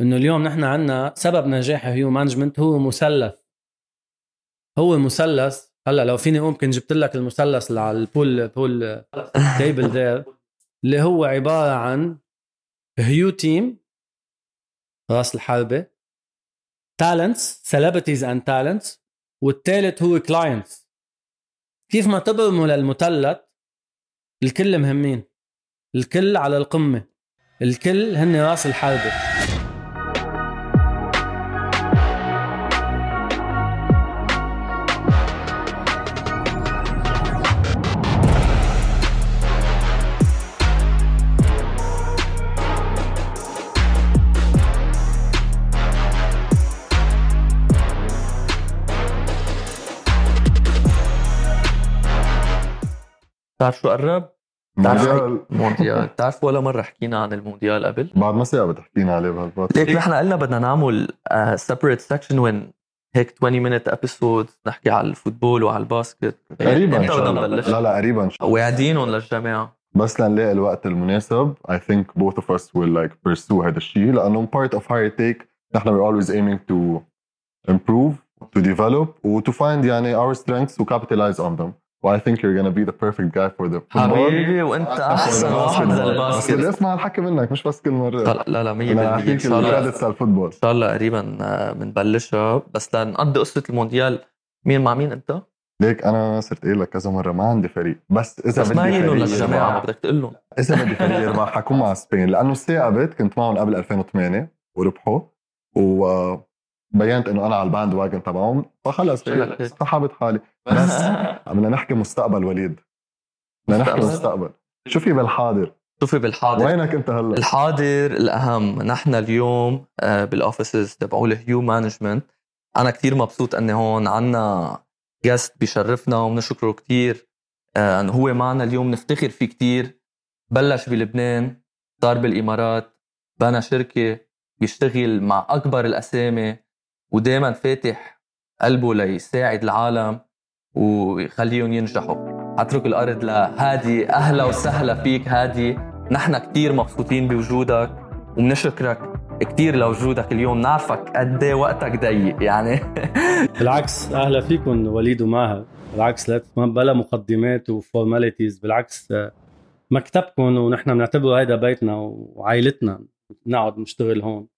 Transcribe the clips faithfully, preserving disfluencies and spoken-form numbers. انه اليوم نحن عنا سبب نجاح هيو مانجمنت هو مثلث هو مثلث هلا لو فيني ممكن جبت لك المثلث اللي على البول بول تيبل ده اللي هو عباره عن هيو تيم راس الحربه تالنتس سيلبرتيز اند تالنتس والثالث هو كلاينتس. كيف ما تبرموا للمثلث الكل مهمين الكل على القمه الكل هن راس الحربه. تعرف شو قرب؟ مونديال مونديال تعرف ولا مرة حكينا عن المونديال قبل؟ بعد ما سيئة بتحكينا عليه بهالبارت ليك نحن قلنا بدنا نعمل uh, separate section وين هيك twenty minute episode نحكي على الفوتبول وعلى الباسكت قريبا إن شاء الله. لا لا قريبا إن شاء الله ويعدينهم للجماعة بس لنلاقي الوقت المناسب. I think both of us will like pursue هذا الشيء لأنه part of higher take نحن we're always aiming to improve to develop و to find يعني our strengths و capitalize on them. Well, I think you're going to be the perfect guy for the football. حبيبي وانت احسن واحد للباسكت. بدي اسمع الحكي منك مش بس كل مرة. لا لا لا مية بالمية ان شاء الله. ان شاء الله قريبا بنبلشها بس لنقضي قصة المونديال. مين مع مين انت؟ ليك انا صرت قايل لك كذا مرة ما عندي فريق بس اذا بس بدي فريق. ما يقولوا للجماعة ما بدك تقول لهم. اذا بدي فريق يربح حكون مع سبين لانه الثقابت كنت معهم قبل ألفين وثمانية وربحوا و بيانت انه انا على الباند واجن تبعهم فخلص صحابت حالي بس عم نحكي مستقبل وليد بدنا نحكي مستقبل شوفي بالحاضر شوفي بالحاضر وينك انت هلا الحاضر الاهم. نحن اليوم بالاوفيسز تبعوا الهيو مانجمنت انا كتير مبسوط انه هون عنا جاست بيشرفنا وبنشكره كتير انه هو معنا اليوم نفتخر فيه كتير. بلش بلبنان صار بالامارات بنى شركه بيشتغل مع اكبر الاسامي ودايماً فاتح قلبه ليساعد العالم ويخليهم ينجحوا. هترك الأرض لهادي. أهلا وسهلا فيك هادي. نحن كتير مبسوطين بوجودك ومنشكرك كتير لوجودك اليوم. نعرفك قد وقتك ضيق يعني بالعكس أهلا فيكم وليد وماها. بالعكس لا بلا مقدمات وفورماليتيز بالعكس مكتبكم ونحن بنعتبره هيدا بيتنا وعائلتنا نقعد نشتغل هون.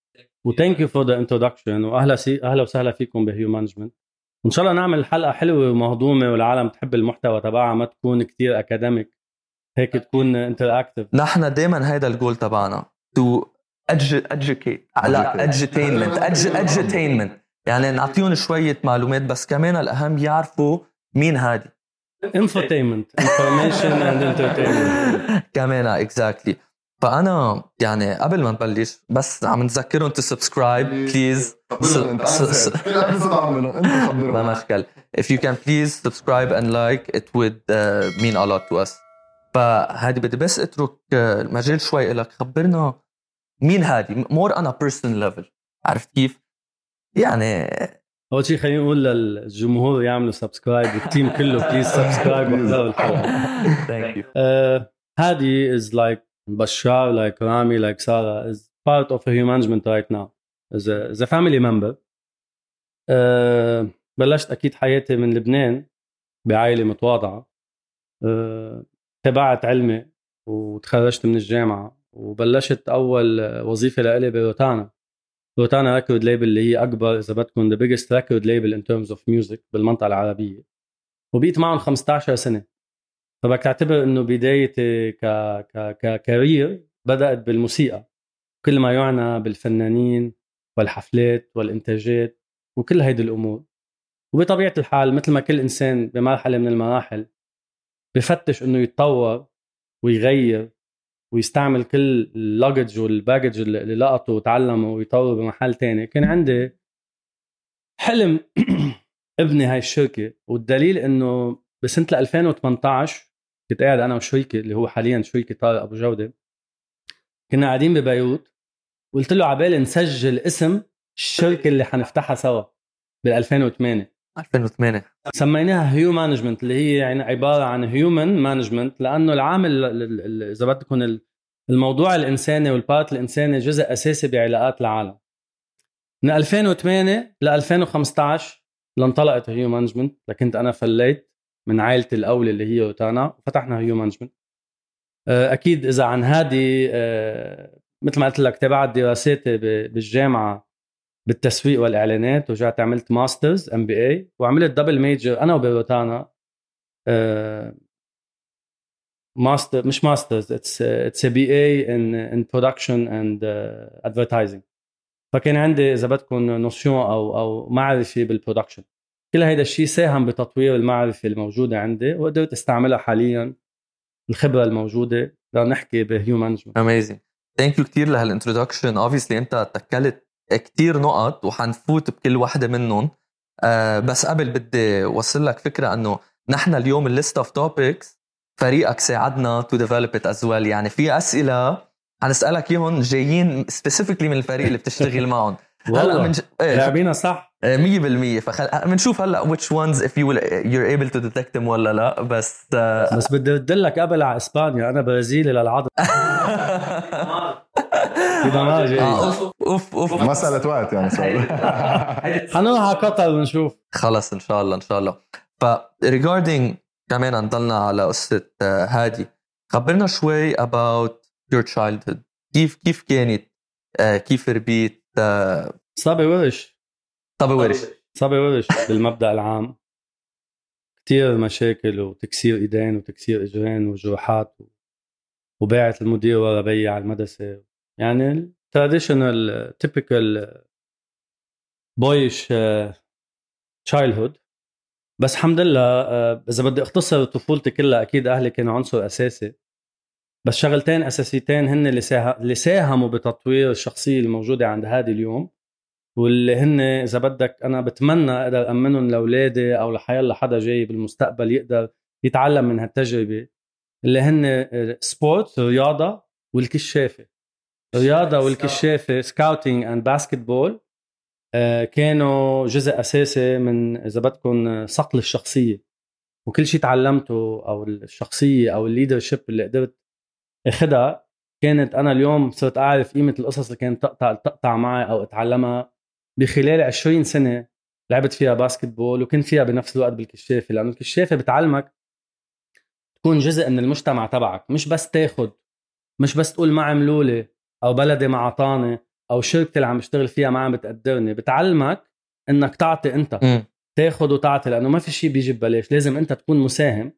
وthank you for the introduction وأهلا سي... أهلا وسهلا فيكم بهيو مانجمنت. إن شاء الله نعمل حلقة حلوة ومهضومة والعالم تحب المحتوى تبعها ما تكون كتير أكاديميك هيك تكون interactive. نحن دايما هيدا الجول تبعنا to educate على edutainment edutainment يعني نعطيهم شوية معلومات بس كمان الأهم يعرفوا مين هادي. infotainment information and entertainment كمان exactly. فأنا يعني قبل ما نبلش بس عم نذكرهم تسبسكرايب بليز ما مشكل if you can please subscribe and like it would uh, mean a lot to us. فهادي بدي بس اترك المجال شوي لك خبرنا مين هادي more on a personal level. عرفت كيف يعني أول شيء خلينا نقول للجمهور يعملوا سبسكرايب والتيم كله بليز سبسكرايب وحضروا الحلقة. هادي is like Bashir, like Rami, like Sara is part of Human Management right now as a, as a family member. Uh, بلشت أكيد حياتي من لبنان بعائلة متواضعة. uh, تبعت علمي وتخرجت من الجامعة وبلشت أول وظيفة لألي بروتانا. روتانا ريكورد ليبل اللي هي أكبر إذا بدكم the biggest record label in terms of music بالمنطقة العربية وبقيت معهم خمستاشر سنة. فبك تعتبر انه بدايتي ك ك ككارير بدات بالموسيقى كل ما يعنى بالفنانين والحفلات والانتاجات وكل هيدي الامور. وبطبيعه الحال مثل ما كل انسان بمرحله من المراحل بفتش انه يتطور ويغير ويستعمل كل اللوجج والباجج اللي لقطه وتعلمه ويطور بمحل تاني. كان عندي حلم ابني هاي الشركه والدليل انه بسنة ألفين وثمانتعشر كنت قاعد أنا وشريكي اللي هو حالياً شريكي طارق أبو جودة كنا قاعدين ببيروت وقلت له عبالي نسجل اسم الشركة اللي حنفتحها سوا بالألفين وثمانية. ألفين وثمانية سميناها هيو مانجمنت اللي هي يعني عبارة عن هيومن مانجمنت لأنه العامل إذا بدكم الموضوع الإنساني والبارت الإنساني جزء أساسي بعلاقات العالم من ألفين وثمانية ل ألفين وخمسة عشر لانطلقت هيو مانجمنت، لكنت أنا فليت من عائلتي الأولى اللي هي روتانا وفتحنا هيو مانجمنت. أكيد إذا عن هادي مثل ما قلت لك تبعت دراساتي بالجامعة بالتسويق والإعلانات، وجعت عملت ماسترز إم بي إيه وعملت دبل ميجر أنا وبروتانا، ماستر مش ماسترز it's it's a بي إيه in in production and uh, advertising. فكان عندي إذا بدكم نوشيون أو أو معرفة بالproduction. كل هيدا الشيء ساهم بتطوير المعرفة الموجودة عندي وقدرت استعملها حاليا الخبرة الموجودة لنحكي بهيومن مانجمنت. Amazing. Thank you كتير لهالintroduction. Obviously أنت تكلت كتير نقط وحنفوت بكل واحدة منهم. أه بس قبل بدي وصل لك فكرة إنه نحن اليوم ال list of topics فريقك ساعدنا to develop it as well. يعني في أسئلة هنسألك يهون جايين specifically من الفريق اللي بتشتغل معهم. هلا منج... إيه لعبينا صح مية بالمية. فمنشوف هلا which ones if you will, you're able to detect them ولا لا. بس آ... بس بدي أدلك قبل على إسبانيا، أنا برازيلي للعضل. أوف أوف مسألة وقت يعني. هنروح على قطر ونشوف. خلاص إن شاء الله إن شاء الله. فregarding كمان نضلنا على قصة هادي، خبرنا شوي about your childhood. كيف كيف كانت آه كيف ربيت آه صبي ورش صبي ورش صبي ورش بالمبدأ العام. كتير مشاكل وتكسير ايدين وتكسير اجرين وجروحات، وباعت المدير ورا بي على المدرسة. يعني traditional typical boyish childhood. بس الحمد لله إذا بدي أختصر طفولتي كلها، أكيد أهلي كانوا عنصر أساسي، بس شغلتين أساسيتين هن اللي, ساه... اللي ساهموا بتطوير الشخصية الموجودة عند هذا اليوم، واللي هن إذا بدك أنا بتمنى أقدر أمنهم لأولادي أو لحياة لحدا جاي بالمستقبل يقدر يتعلم من هالتجربة، اللي هن سبورت رياضة والكشافة. رياضة والكشافة سكاوتينج أند باسكتبول كانوا جزء أساسي من إذا بدكم صقل الشخصية، وكل شيء تعلمته أو الشخصية أو الليدرشيب اللي قدرت أخدها كانت أنا اليوم صرت أعرف قيمة القصص اللي كانت تقطع, تقطع معي أو أتعلمها بخلال عشرين سنة لعبت فيها باسكتبول وكنت فيها بنفس الوقت بالكشافة. لأن الكشافة بتعلمك تكون جزء من المجتمع تبعك، مش بس تاخد، مش بس تقول ما عملولي أو بلدي ما عطاني أو شركة اللي عم بشتغل فيها ما عم بتقدرني. بتعلمك إنك تعطي أنت م. تاخد وتعطي، لأنه ما في شيء بيجي ببلاش، لازم أنت تكون مساهم.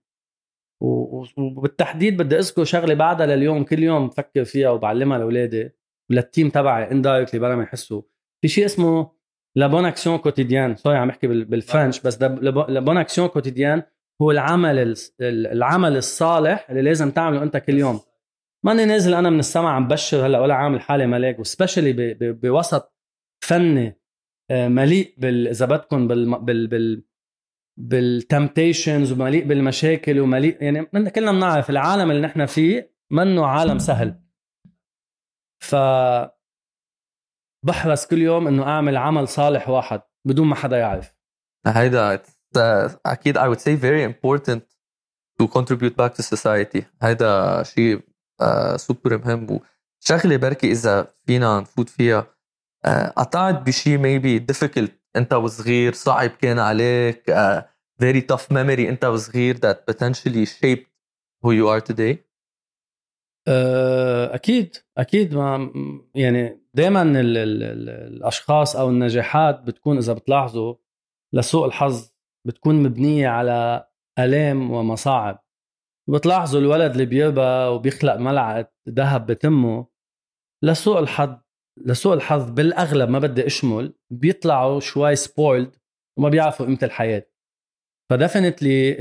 وبالتحديد بدي أذكر شغلة بعدها لليوم كل يوم بفكر فيها وبعلمها لأولادي وللتيم تبعي indirectly بلا ما يحسوا، في شيء اسمه la bonne action quotidienne. سوري عم أحكي بالفرنش، بس la bonne action quotidienne هو العمل العمل الصالح اللي لازم تعمله أنت كل يوم. ماني نازل أنا من السماء عم بشر هلأ ولا عامل حالي ملاك، وسبيشالي بوسط فني مليء إذا بدكم بالتمتيشنز ومليء بالمشاكل ومليء، يعني من كلنا بنعرف العالم اللي نحن فيه منه عالم سهل. فبحرص كل يوم أنه أعمل عمل صالح واحد بدون ما حدا يعرف. هيدا أكيد I would say very important to contribute back to society. هيدا شيء آه سوبر مهم. وشغلة بركي إذا فينا نفوت فيها، آه قطعت بشي maybe difficult أنت وصغير صعب كان عليك، آه very tough memory أنت وصغير that potentially shaped who you are today. آه أكيد أكيد ما يعني دايما ال ال ال الأشخاص أو النجاحات بتكون إذا بتلاحظوا لسوء الحظ بتكون مبنية على آلام ومصاعب. بتلاحظوا الولد اللي بيربى وبيخلق ملعقة ذهب بتمه، لسوء الحظ لسوء الحظ بالأغلب ما بدي أشمل بيطلعوا شوي سبويلد وما بيعرفوا قيمة الحياة. فدفنتلي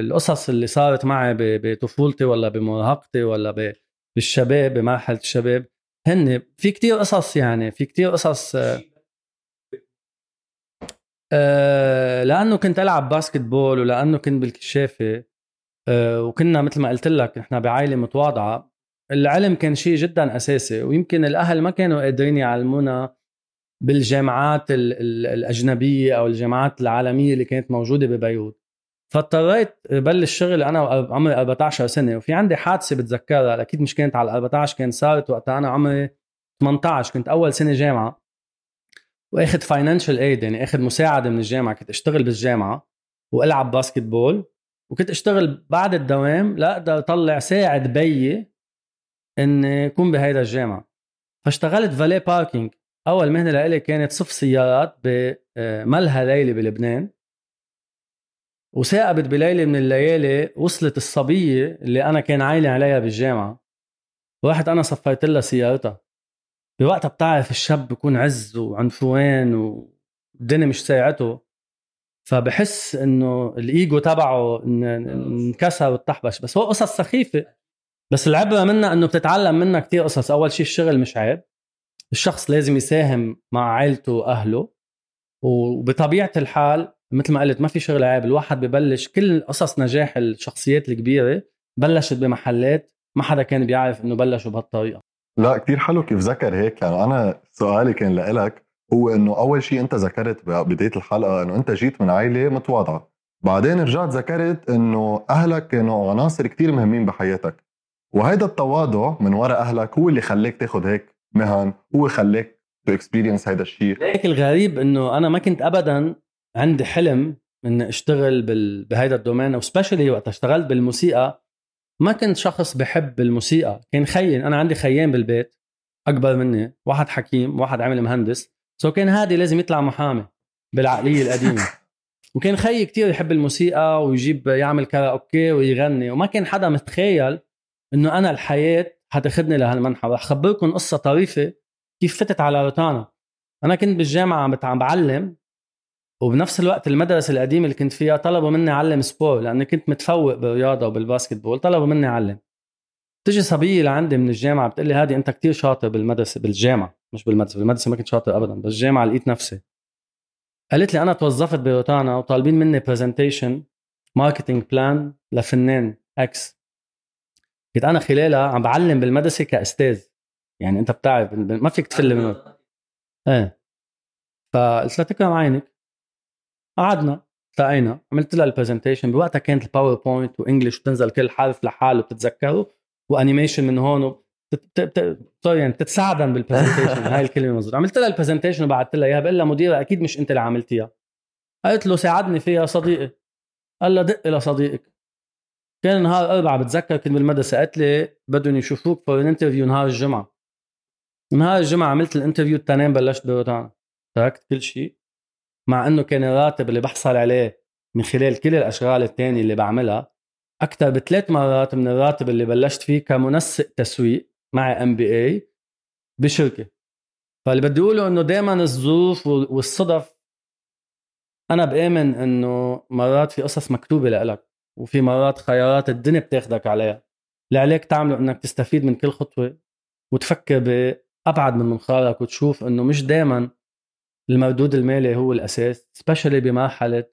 القصص اللي صارت معي بطفولتي ولا بمراهقتي ولا بالشباب بمرحلة الشباب هن في كتير قصص، يعني في كتير قصص. آه لأنه كنت ألعب باسكتبول ولأنه كنت بالكشافة، وكنا مثل ما قلت لك نحن بعائلة متواضعة، العلم كان شيء جدا أساسي. ويمكن الأهل ما كانوا قادرين يعلمونا بالجامعات الأجنبية أو الجامعات العالمية اللي كانت موجودة ببيروت. فاضطريت بلش شغل أنا عمري أربعتاشر سنة. وفي عندي حادثة بتذكرها، أكيد مش كانت على أربعتاشر، كانت صارت وقتها أنا عمري ثمنتاشر، كنت أول سنة جامعة. واخد فاينانشال ايد يعني اخد مساعده من الجامعه. كنت اشتغل بالجامعه والعب باسكتبول، وكنت اشتغل بعد الدوام لا اقدر اطلع ساعد بي ان اكون بهيدا الجامعه. فاشتغلت فالي باركينج، اول مهنه لإلي كانت صف سيارات بملهى ليلي بلبنان. وساقبت بليله من الليالي وصلت الصبيه اللي انا كان عايلي عليها بالجامعه، واحد انا صفيت لها سيارتها بوقتها. بتعرف الشاب بيكون عز وعنفوان والدنيا مش ساعته، فبحس انه الايجو تبعه انكسر واتطحبش. بس هو قصص سخيفه، بس العبره منها انه بتتعلم منها كتير قصص. اول شيء الشغل مش عيب، الشخص لازم يساهم مع عائلته واهله. وبطبيعه الحال مثل ما قلت ما في شغل عيب، الواحد ببلش. كل قصص نجاح الشخصيات الكبيره بلشت بمحلات ما حدا كان بيعرف انه بلشوا بهالطريقه. لا كتير حلو كيف ذكر هيك. يعني أنا سؤالي كان لإلك هو إنه أول شيء أنت ذكرت بداية الحلقة إنه أنت جيت من عائلة متواضعة، بعدين رجعت ذكرت إنه أهلك كانوا عناصر كتير مهمين بحياتك، وهذا التواضع من وراء أهلك هو اللي خليك تاخد هيك مهن، هو خليك to experience هذا الشيء. لكن الغريب إنه أنا ما كنت أبدا عندي حلم إن أشتغل بال... بهذا الدومين، وسبيشالي وقت اشتغلت بالموسيقى. ما كنت شخص بحب الموسيقى، كان خيّن. أنا عندي خيّين بالبيت أكبر مني، واحد حكيم واحد عامل مهندس، سو كان هادي لازم يطلع محامي بالعقلية القديمة. وكان خيّ كتير يحب الموسيقى ويجيب يعمل كاراوكي ويغني، وما كان حدا متخيل إنه أنا الحياة هتاخدني لهالمنحة. رح خبركم قصة طريفة كيف فتت على روتانا. أنا كنت بالجامعة عم بعلم، وبنفس الوقت المدرسة القديمة اللي كنت فيها طلبوا مني أعلم سبور، لأني كنت متفوق بالرياضة وبالباسكتبول. طلبوا مني أعلم. تجي صبية لعندي من الجامعة بتقلي هادي أنت كتير شاطر بالمدرسة، بالجامعة مش بالمدرسة، بالمدرسة ما كنت شاطر أبدا، بالجامعة لقيت نفسي. قالت لي أنا توظفت بروتانا وطالبين مني presentation marketing plan لفنان X. كنت أنا خلالها عم بعلم بالمدرسة كأستاذ، يعني أنت بتعرف ما فيك تفل منه. إيه فقلت لها تكرم عينك، قعدنا تلاقينا، عملت لها البرزنتيشن. بوقتها كانت الباوربوينت وانجلش وتنزل كل حرف لحاله بتتذكره، وانيميشن من هون بتتساعدن بالبرزنتيشن. هاي الكلمه مزبوط. عملت لها البرزنتيشن وبعثت لها اياها، بقول لها مديره اكيد مش انت اللي عملتيها. قالت له ساعدني فيها صديقي. قال لها دق لصديقك. كان نهار اربعه بتذكر كنت بالمدرسه، قالت لي بدهم يشوفوك فور انترفيو نهار الجمعه. نهار الجمعه عملت الانترفيو، التنين بلشت بروتانا، تركت كل شيء، مع انه كان الراتب اللي بحصل عليه من خلال كل الاشغال التانية اللي بعملها اكثر بثلاث مرات من الراتب اللي بلشت فيه كمنسق تسويق مع ام بي اي بشركه. فاللي بدي اقوله انه دائما الظروف والصدف، انا بامن انه مرات في قصص مكتوبه لك، وفي مرات خيارات الدنيا بتاخدك عليها. اللي عليك تعمله انك تستفيد من كل خطوه وتفكر بابعد من منخارك، وتشوف انه مش دائما المردود المالي هو الأساس، سبيشالي بمرحلة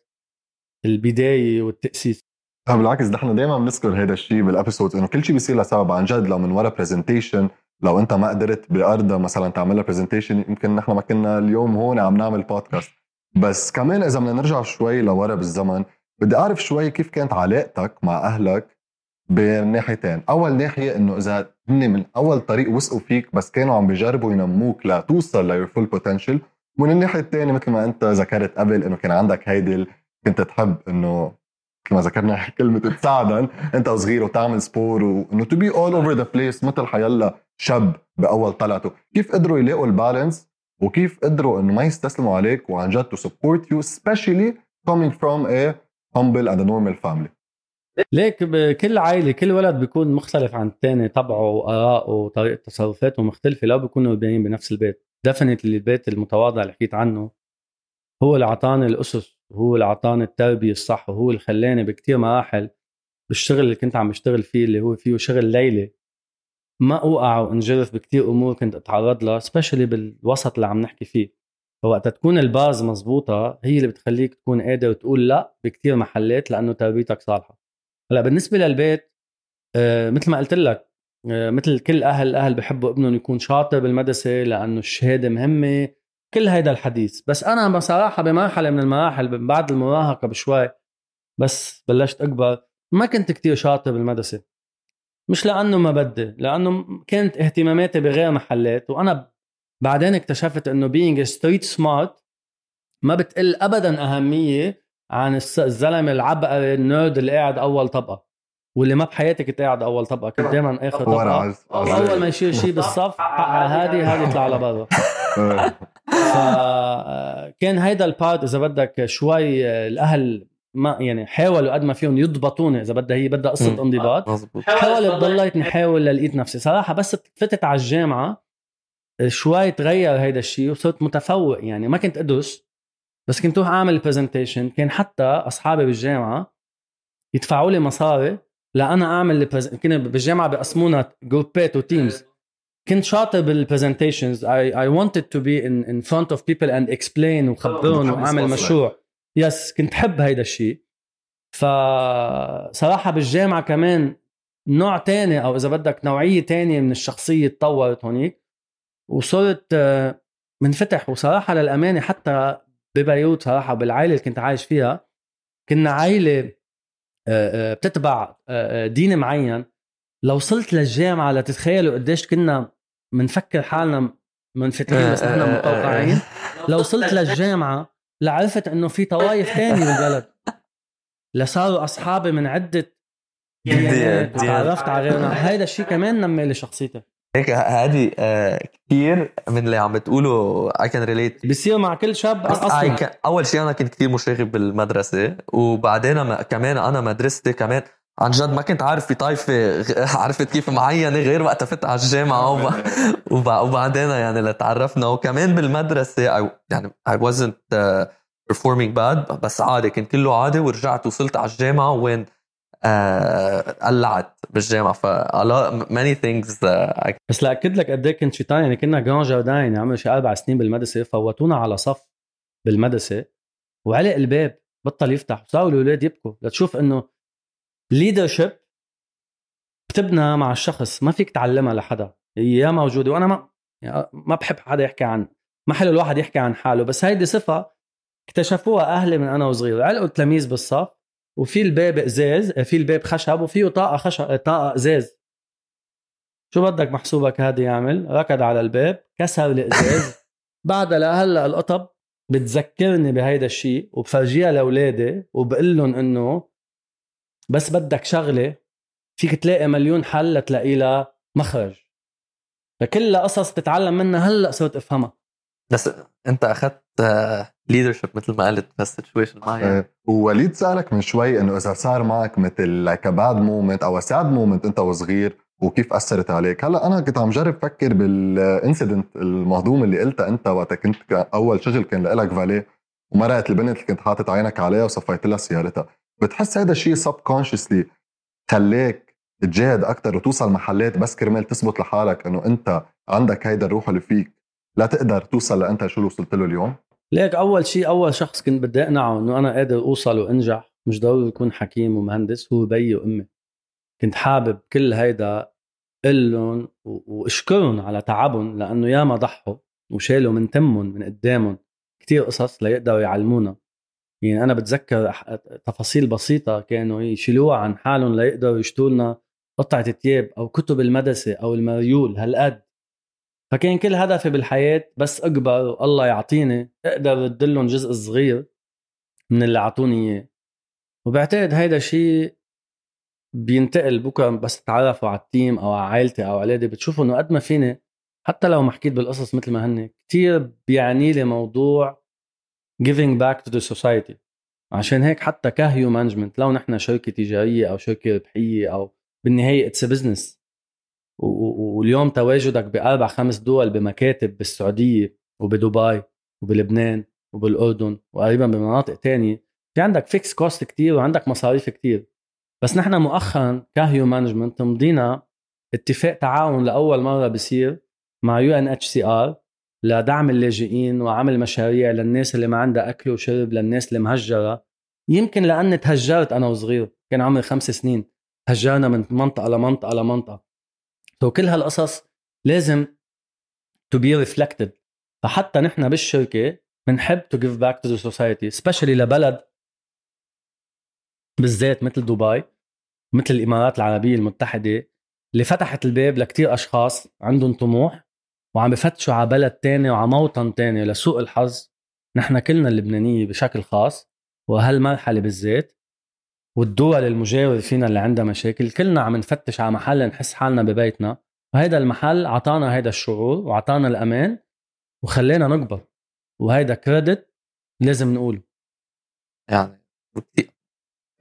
البداية والتأسيس. بالعكس نحن دائما بنذكر هذا الشيء بالابيسود، انه كل شيء بيصير له سبب. عن جد لو من وراء برزنتيشن، لو انت ما قدرت بأرضه مثلا تعملها برزنتيشن، يمكن نحن ما كنا اليوم هون عم نعمل بودكاست. بس كمان اذا بدنا نرجع شوي لورا بالزمن، بدي اعرف شوي كيف كانت علاقتك مع اهلك بالناحيتين. اول ناحيه انه اذا هن من اول طريق وثقوا فيك بس كانوا عم بيجربوا ينموك لتوصل ليور فول بوتنشل، ومن الناحية الثانية مثل ما أنت ذكرت قبل إنه كان عندك هيدل كنت تحب إنه كما ذكرنا كلمة تساعدن أنت وصغير وتعمل سبور، وإنه to be all over the place مثل حيلا شاب بأول طلعته. كيف قدروا يلاقوا البالانس، وكيف قدروا إنه ما يستسلموا عليك وعن جد to support you especially coming from a humble and a normal family؟ ليك بكل عائلة كل ولد بيكون مختلف عن الثاني، طبعه وآراءه وطريقة تصرفاته مختلفة، لو بيكونوا بينين بنفس البيت. دفنت اللي البيت المتواضع اللي حكيت عنه هو اللي عطاني الأسس، وهو اللي عطاني التربية الصح، وهو اللي خلاني بكتير مراحل بالشغل اللي كنت عم بشتغل فيه اللي هو فيه شغل ليلي ما أوقع وانجرف بكتير أمور كنت أتعرض لها، سبيشالي بالوسط اللي عم نحكي فيه. فوقت تكون الباز مزبوطة هي اللي بتخليك تكون قادر وتقول لا بكتير محلات لأنه تربيتك صالحة. هلا بالنسبة للبيت آه مثل ما قلت لك، مثل كل أهل أهل بحبوا ابنهم يكون شاطر بالمدرسة لأنه الشهادة مهمة، كل هيدا الحديث. بس أنا بصراحة بمرحلة من المراحل بعد المراهقة بشوي بس بلشت أكبر ما كنت كتير شاطر بالمدرسة، مش لأنه ما بدي، لأنه كانت اهتماماتي بغير محلات، وأنا بعدين اكتشفت انه being street smart ما بتقل ابدا اهميه عن الزلمه العبقري النيرد اللي قاعد اول طبقه واللي ما بحياتك قاعد اول طبقه، كنت دائما اخر طبقه اول ما يشيل شيء بالصف هادي هادي يطلع لبرا. فكان هيدا البارت اذا بدك شوي الاهل ما يعني حاولوا قد ما فيهم يضبطوني، اذا بدها هي بدها قصه انضباط. حاولت ضليت نحاول لقيت نفسي صراحه، بس فتت على الجامعه شوي تغير هيدا الشيء وصرت متفوق. يعني ما كنت ادرس بس كنت اروح اعمل برزنتيشن، كان حتى اصحابي بالجامعه يدفعوا لي مصاري لانا اعمل برزنتيشن. كنا بالجامعه بقسمونا جروبات وتيمز، كنت شاطر بالبرزنتيشنز. اي اي wanted to be in in front of people and explain وخبرهم واعمل مشروع. يس كنت حب هيدا الشيء. فصراحه بالجامعه كمان نوع تاني او اذا بدك نوعيه تانية من الشخصيه تطورت هونيك وصرت منفتح. وصراحه للامانه حتى ببيوت صراحه بالعائله اللي كنت عايش فيها كنا عائله بتتبع دين معين. لو وصلت للجامعه لتتخيلوا قديش كنا منفكر حالنا منفتحين بس احنا متوقعين. لو وصلت للجامعه لعرفت انه في طوايف تاني بالبلد، لصاروا اصحابي من عده ديانات وتعرفت على غيرنا. هيدا الشيء كمان نمي لي شخصيتي. هيك هادي آه كتير من اللي عم بتقوله I can relate بيصير مع كل شاب أصلاً. كان أول شيء أنا كنت كتير مشاغب بالمدرسة، وبعدين كمان أنا مدرستي كمان عن جد ما كنت عارف في طائفة عرفت كيف معينة غير وقت فت على الجامعة وبعدين يعني لتعرفنا. وكمان بالمدرسة يعني I wasn't uh, performing bad بس عادي، كنت كله عادي. ورجعت وصلت على الجامعة وين قلعت بالجامعة. فا many things uh, I... بس لأكد لك قديك كنت شيطان. يعني كنا جران جاردين عمل شي أربع سنين بالمدرسة، فوتونا على صف بالمدرسة وعلق الباب بطل يفتح وصاروا الولاد يبكوا. لتشوف إنه leadership بتبنى مع الشخص، ما فيك تعلمها لحدا، هي موجودة. وأنا ما يعني ما بحب حدا يحكي عن ما حلو الواحد يحكي عن حاله، بس هيدي صفة اكتشفوها أهلي من أنا وصغير. علقوا التلاميذ بالصف وفي الباب ازاز، في الباب خشب وفيه طاقه خشب طاقه ازاز. شو بدك محسوبك هادي يعمل؟ ركض على الباب كسر الازاز. بعد لهلا القطب بتذكرني بهيدا الشيء وبفرجيها لاولادي وبقول لهم انه بس بدك شغله فيك تلاقي مليون حل تلاقي لها مخرج. فكل قصص تتعلم منها هلا صرت افهمها. بس انت اخذت ليدرشيب مثل ما قلت بس سيتويشن معين. ووليد سألك من شوي انه اذا صار معك مثل كباد مومنت او ساد مومنت انت وصغير وكيف اثرت عليك. هلا انا كنت عم جرب فكر بالانسيدنت المهضوم اللي قلتها انت وقت كنت اول شغل كان لك فالي ومرقت البنت اللي كنت حاطط عينك عليها وصفيت لها سيارتها. بتحس هذا الشيء سب كونشسلي خليك تجاهد اكثر وتوصل محلات بس كرمال تثبت لحالك انه انت عندك هيدا الروح اللي فيك لا تقدر توصل لانت شو وصلت له اليوم؟ ليك أول شيء أول شخص كنت بدي أقنعه إنه أنا قادر أوصل وأنجح مش ضروري يكون حكيم ومهندس، هو بي وأمي. كنت حابب كل هيدا قلن وأشكرهم على تعبهم لأنه ياما ضحوا وشالوا من تمهم من قدامهم كتير قصص ليقدروا يعلمونا. يعني أنا بتذكر تفاصيل بسيطة كانوا يشيلوها عن حالهم ليقدروا يشتولنا قطعة التياب أو كتب المدرسة أو المريول هالقد. فكان كل هدفي بالحياة بس أكبر والله يعطيني أقدر أدلهم جزء صغير من اللي عطوني إياه. وبعتقد هيدا شيء بينتقل بكرة بس تعرفوا على التيم أو على عائلتي أو علادي بتشوفوا إنه قد ما فيني حتى لو ما حكيت بالقصص مثل ما هن كتير بيعني لي موضوع giving back to the society. عشان هيك حتى كhuman management لو نحن شركة تجارية أو شركة ربحية أو بالنهاية it's a business. واليوم تواجدك بأربع خمس دول بمكاتب بالسعودية وبدبي وبلبنان وبالأردن وقريبا بمناطق تانية، في عندك فيكس كوست كتير وعندك مصاريف كتير. بس نحن مؤخرا كهيو مانجمنت تمضينا اتفاق تعاون لأول مرة بصير مع يو إن إتش سي آر لدعم اللاجئين وعمل مشاريع للناس اللي ما عندها أكل وشرب، للناس اللي مهجرة. يمكن لأن تهجرت أنا وصغير كان عمري خمس سنين، هجرنا من منطقة لمنطقة لمنطقة. فكل هالقصص لازم to be reflected. فحتى نحن بالشركة منحب to give back to the society especially لبلد بالذات مثل دبي مثل الإمارات العربية المتحدة اللي فتحت الباب لكتير أشخاص عندهم طموح وعم بفتشوا على بلد تاني وعلى موطن تاني. لسوء الحظ نحن كلنا اللبنانية بشكل خاص وهالمرحلة بالذات والدول المجاورة فينا اللي عندها مشاكل كلنا عم نفتش على محل نحس حالنا ببيتنا، وهيدا المحل عطانا هيدا الشعور وعطانا الأمان وخلينا نكبر، وهيدا كريدت لازم نقوله. يعني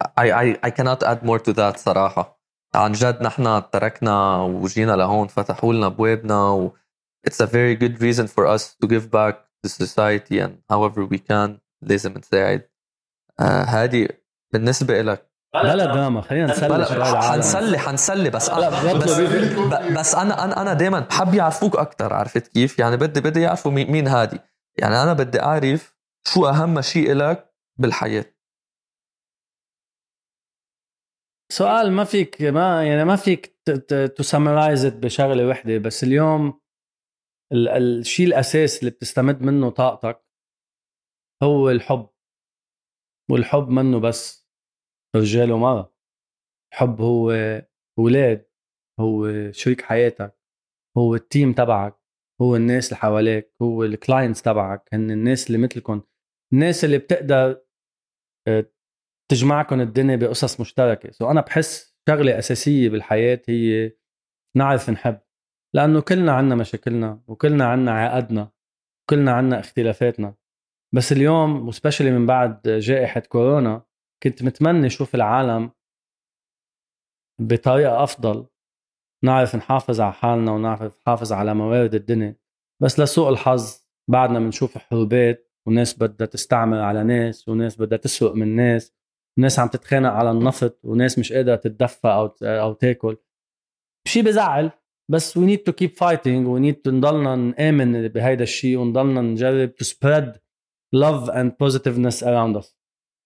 I, I, I cannot add more to that صراحة. عن جد نحن تركنا وجينا لهون فتحوا لنا بوابنا و it's a very good reason for us to give back to society and however we can لازم نساعد. هادي بالنسبة لك بلا داما خلينا نسلي حنسلي بس أنا بس, بس أنا أنا أنا دايما بحب يعرفوك أكتر. عرفت كيف يعني؟ بدي بدي يعرفوا مين هادي. يعني أنا بدي أعرف شو أهم شيء لك بالحياة. سؤال ما فيك ما يعني ما فيك تسمرايز بشغلة واحدة، بس اليوم ال- الشيء الأساس اللي بتستمد منه طاقتك هو الحب. والحب منه بس رجال ومرأة، الحب هو أولاد، هو شريك حياتك، هو التيم تبعك، هو الناس اللي حواليك، هو الكلاينتس تبعك، هن الناس اللي مثلكم، الناس اللي بتقدر تجمعكم الدنيا بقصص مشتركة. سو أنا بحس شغلة أساسية بالحياة هي نعرف نحب، لأنه كلنا عنا مشاكلنا وكلنا عنا عقدنا وكلنا عنا اختلافاتنا. بس اليوم وسبيشلي من بعد جائحة كورونا كنت متمنى شوف العالم بطريقة أفضل، نعرف نحافظ على حالنا ونعرف نحافظ على موارد الدنيا. بس لسوء الحظ بعدنا منشوف حروبات وناس بدها تستعمر على ناس وناس بدها تسرق من ناس وناس عم تتخانق على النفط وناس مش قادرة تتدفى أو أو تاكل. شيء بزعل، بس we need to keep fighting. we need to نضلنا نآمن بهيدا الشيء ونضلنا نجرب to spread love and positiveness around us.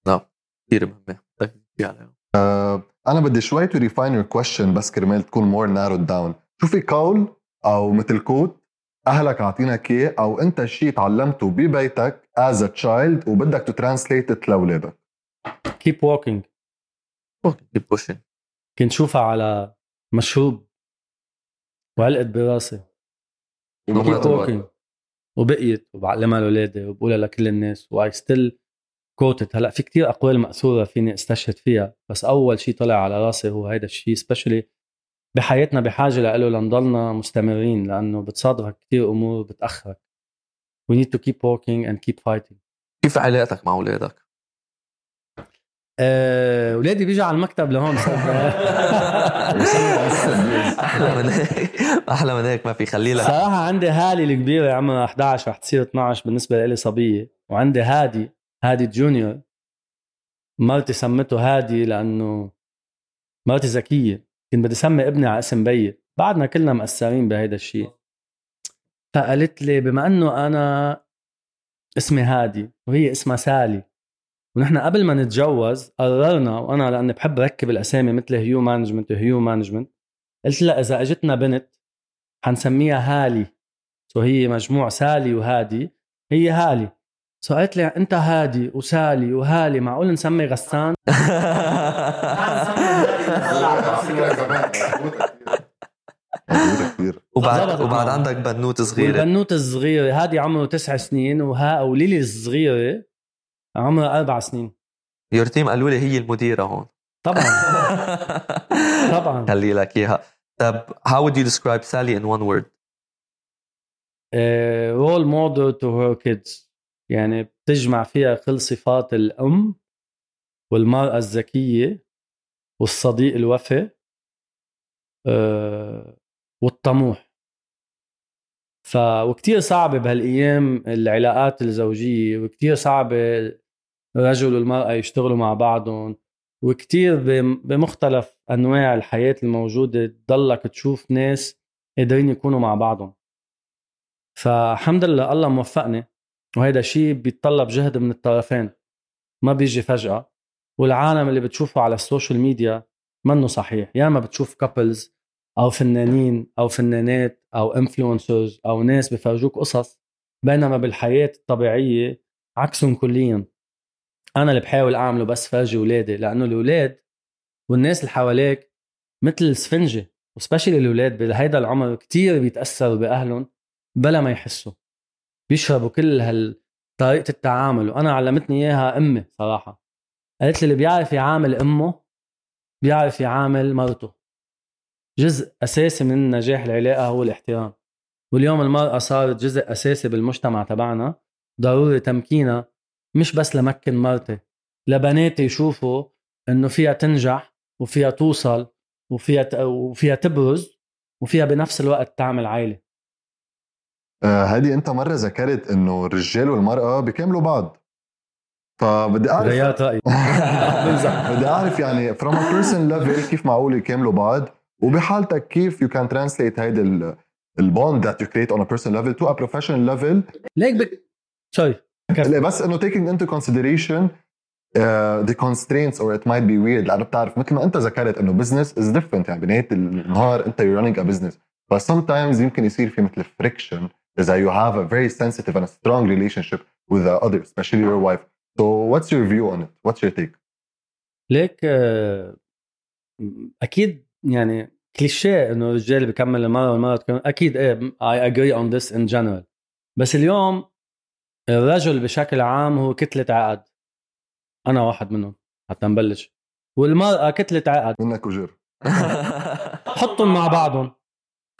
نعم كثير مهمة. طيب أنا بدي شوي to refine your question بس كرمال تكون more narrowed down. شو في قول أو مثل كوت أهلك عطيناك إيه أو أنت شيء تعلمته ببيتك as a child وبدك to translate it لأولادك؟ keep walking keep pushing. كنت شوفها على مشروب وعلقت براسي keep walking وبقيت وبعلمها لأولادي وبقولها لكل الناس و I still quote it. هلأ في كتير أقوال مأثورة فيني استشهد فيها، بس أول شيء طلع على راسي هو هيدا الشيء. especially بحياتنا بحاجة لقاله لنضلنا مستمرين، لأنه بتصادفك كتير أمور بتأخرك. we need to keep walking and keep fighting. كيف علاقتك مع أولادك؟ أه، ولادي بيجوا على المكتب لهون. أحلى من هيك أحلى من هيك ما في. خلي لك صراحة عندي هالي الكبيرة عمرها أحد عشر رح تصير اثنا عشر بالنسبة لي صبية، وعندي هادي هادي جونيور. مرتي سمته هادي لأنه مرتي ذكية، كنت بدي سمي ابني على اسم بي، بعدنا كلنا مأثرين بهيدا الشيء. فقالت لي بما أنه أنا اسمي هادي وهي اسمها سالي، ونحن قبل ما نتجوز قررنا، وأنا لأني بحب ركب الأسامي مثل هيو مانجمنت وهيو مانجمنت، قلت لها إذا أجتنا بنت حنسميها هالي. سو هي مجموع سالي وهادي، هي هالي. سو قلت لها أنت هادي وسالي وهالي، معقول نسمي غسان؟ وبعد وبعد عندك بنوت صغيرة. البنوت الصغيرة هادي عمره تسع سنين وها وليلي الصغيرة عمرها أربع سنين. يورتيم قالوا لي هي المديرة هون. طبعا طبعا خلي لك إياها. طب how would you describe Sally in one word? uh, role model to her kids. يعني بتجمع فيها كل صفات الأم والمرأة الذكية والصديق الوفي uh, والطموح. ف وكتير صعبة بهالأيام العلاقات الزوجية، وكتير صعبة الرجل والمرأة يشتغلوا مع بعضهم، وكتير بمختلف أنواع الحياة الموجودة تضلك تشوف ناس قادرين يكونوا مع بعضهم. فحمد لله الله موفقني، وهذا شيء بيتطلب جهد من الطرفين، ما بيجي فجأة. والعالم اللي بتشوفه على السوشيال ميديا منه صحيح، يا ما بتشوف كابلز أو فنانين أو فنانات أو إنفلونسرز أو ناس بفرجوك قصص، بينما بالحياة الطبيعية عكسهم كلياً. أنا اللي بحاول أعمله بس فرجي أولادي، لأنه الأولاد والناس اللي حواليك مثل السفنجة، وسبيشلي الأولاد بهيدا العمر كتير بيتأثروا بأهلهم بلا ما يحسوا بيشربوا كل هالطريقة التعامل. وأنا علمتني إياها أمي صراحة، قالت لي اللي بيعرف يعامل أمه بيعرف يعامل مرته. جزء أساسي من نجاح العلاقة هو الاحترام، واليوم المرأة صارت جزء أساسي بالمجتمع تبعنا، ضروري تمكينها، مش بس لمكن مرتي، لبناتي يشوفوا إنه فيها تنجح وفيها توصل وفيها ت... وفيها تبرز وفيها بنفس الوقت تعمل عائلة. آه هادي أنت مرة ذكرت إنه الرجال والمرأة بيكملوا بعض، فبدي أعرف رياض رأيي بدي أعرف يعني from a person level كيف معقول يكملوا بعض، وبحالتك كيف you can translate هيدا ال the bond that you create on a personal level to a professional level. ليك بك sorry بس إنه taking into consideration uh, the constraints or it might be weird. لأنه بتعرف مثل ما أنت ذكرت إنه business is different، يعني بنهاية النهار أنت you're running a business، but sometimes يمكن يصير في مثل friction إذا you have a very sensitive and a strong relationship with the other, especially your wife. So what's your view on it? What's your take? ليك uh, أكيد يعني كليشيه انه الرجال بيكمل المرأة والمرأة تكمل، اكيد ايه I agree on this in general. بس اليوم الرجل بشكل عام هو كتلة عقد، انا واحد منهم حتى نبلش، والمرأة كتلة عقد منك وجر حطهم مع بعضهم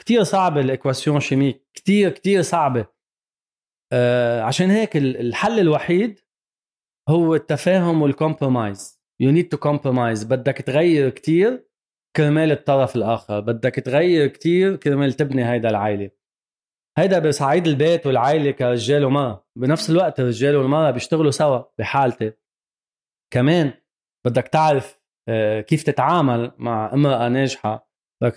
كتير صعبة الاكواسيون شيميك، كتير كتير صعبة. آه عشان هيك الحل الوحيد هو التفاهم والكمبرومايز. you need to compromise. بدك تغير كتير كرمال الطرف الآخر، بدك تغير كتير كرمال تبني هيدا العائلة. هيدا بصعيد البيت والعائلة كرجال ومرأة. بنفس الوقت الرجال والمرأة بيشتغلوا سوا بحالته. كمان بدك تعرف كيف تتعامل مع امرأة ناجحة، بدك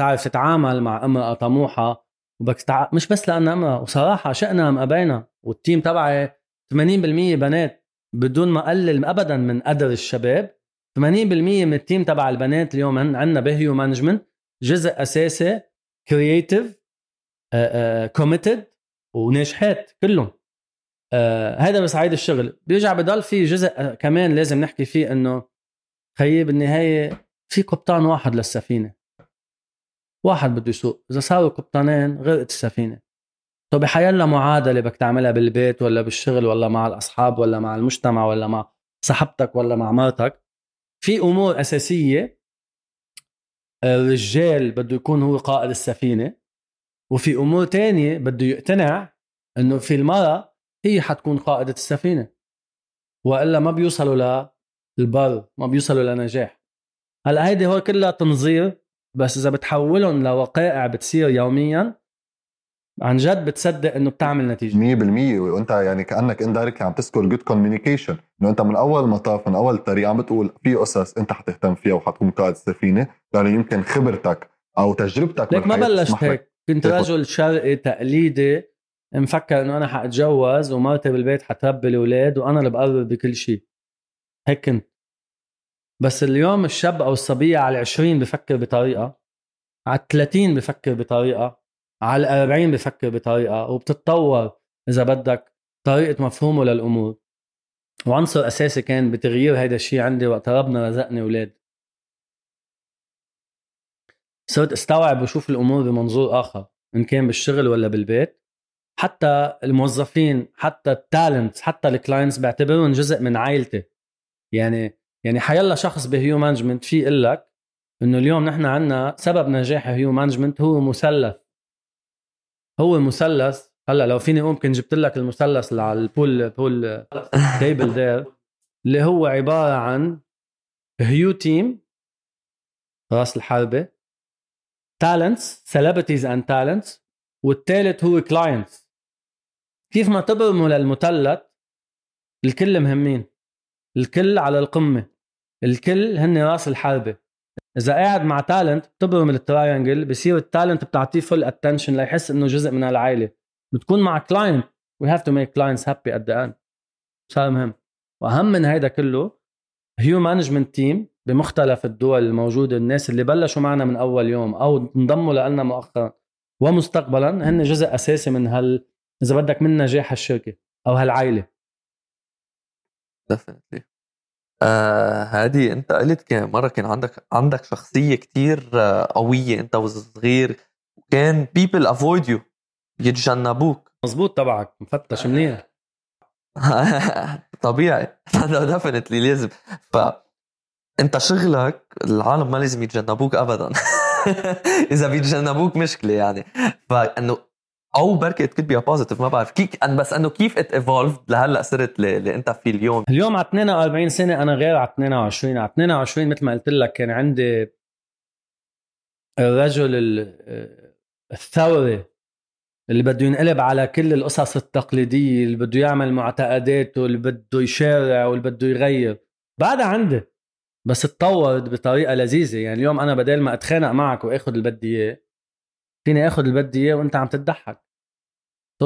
تعرف تتعامل مع امرأة طموحة، وبدك تع... مش بس لأنها امرأة. وصراحة شئنا أم أبينا والتيم تبعي ثمانين بالمية بنات، بدون ما أقلل أبدا من قدر الشباب. ثمانين بالمية من التيم تبع البنات اليوم عندنا بهيو مانجمنت جزء أساسي كرياتيف كوميتد وناجحات كلهم. آه، هذا بصعيد الشغل. بيرجع بضل في جزء كمان لازم نحكي فيه، إنه خيب النهاية في قبطان واحد للسفينة، واحد بده يسوق. إذا صاروا قبطانين غرقت السفينة. طب حيلا معادلة بدك تعملها بالبيت ولا بالشغل ولا مع الأصحاب ولا مع المجتمع ولا مع صاحبتك ولا مع مرتك، في أمور أساسية الرجال بده يكون هو قائد السفينة، وفي أمور تانية بده يقتنع أنه في المرأة هي حتكون قائدة السفينة، وإلا ما بيوصلوا للبر، ما بيوصلوا لنجاح. هلأ هيدي هو كلها تنظير، بس إذا بتحولهم لوقائع بتصير يوميا عن جد بتصدق أنه بتعمل نتيجة مية بالمية. وأنت يعني كأنك إندارك عم تذكر good communication، إنه أنت من أول مطاف من أول طريق عم بتقول في أساس أنت حتهتم فيها وحتكون قائد السفينة، لأنه يمكن خبرتك أو تجربتك. لك ما بلشت هيك، كنت رجل شرقي تقليدي مفكر أنه أنا حأتجوز ومرتي بالبيت حتربي الأولاد وأنا اللي بقرر بكل شيء، هيك كنت. بس اليوم الشاب أو الصبية على العشرين بفكر بطريقة، على الثلاثين بفكر بطريقة، على الأربعين بفكر بطريقة، وبتتطور إذا بدك طريقة مفهومه للأمور. وعنصر أساسي كان بتغيير هيدا الشيء عندي وقت ربنا رزقني أولاد، صرت استوعب وشوف الأمور بمنظور آخر، إن كان بالشغل ولا بالبيت. حتى الموظفين، حتى التالنت، حتى الكلاينتس بعتبرهم جزء من عائلتي. يعني يعني حيلا شخص بهيو مانجمنت في قلك إنه اليوم نحن عنا سبب نجاح هيو مانجمنت هو مثلث، هو مثلث. هلا لو فيني ممكن جبت لك المثلث اللي على البول بول تيبل دير، اللي هو عبارة عن هيو تيم راس الحربة، تالنتس سيلبرتيز اند تالنتس، والثالث هو كلاينتس. كيف ما تبرموا للمثلث الكل مهمين، الكل على القمة، الكل هن راس الحربة. إذا قاعد مع تالنت بتبرم التراينجل، بصير التالنت بتعطيه فل اتنشن ليحس إنه جزء من العائلة. بتكون مع كلاينت، we have to make clients happy at the end. صار مهم. وأهم من هيدا كله هيو مانجمنت تيم بمختلف الدول الموجودة، الناس اللي بلشوا معنا من أول يوم أو انضموا لنا مؤخرا ومستقبلا هن جزء أساسي من هال إذا بدك من نجاح الشركة أو هالعائلة. definitely. آه هادي انت قلت مرة كان عندك عندك شخصية كتير آه قوية انت وصغير، وكان people avoid you يتجنبوك. مزبوط تبعك مفتش منيح. طبيعي هذا دفنتلي لازم. فأنت شغلك العالم ما لازم يتجنبوك أبدا. إذا بيتجنبوك مشكلة يعني. فأنه أو بركة it could be a positive ما بعرف كيك أن بس أنه كيف it evolved لهلأ صرت اللي أنت فيه اليوم. اليوم على اثنين وأربعين سنة أنا غير على اثنين وعشرين. على اثنين وعشرين مثل ما قلت لك كان عندي الرجل الثوري اللي بده ينقلب على كل القصص التقليدية اللي بده يعمل معتقداته اللي بده يشارع واللي بده يغير. بعد عندي بس تطورت بطريقة لذيذة. يعني اليوم أنا بدل ما أتخانق معك وأخذ البدية فيني أخذ البدية وأنت عم تضحك.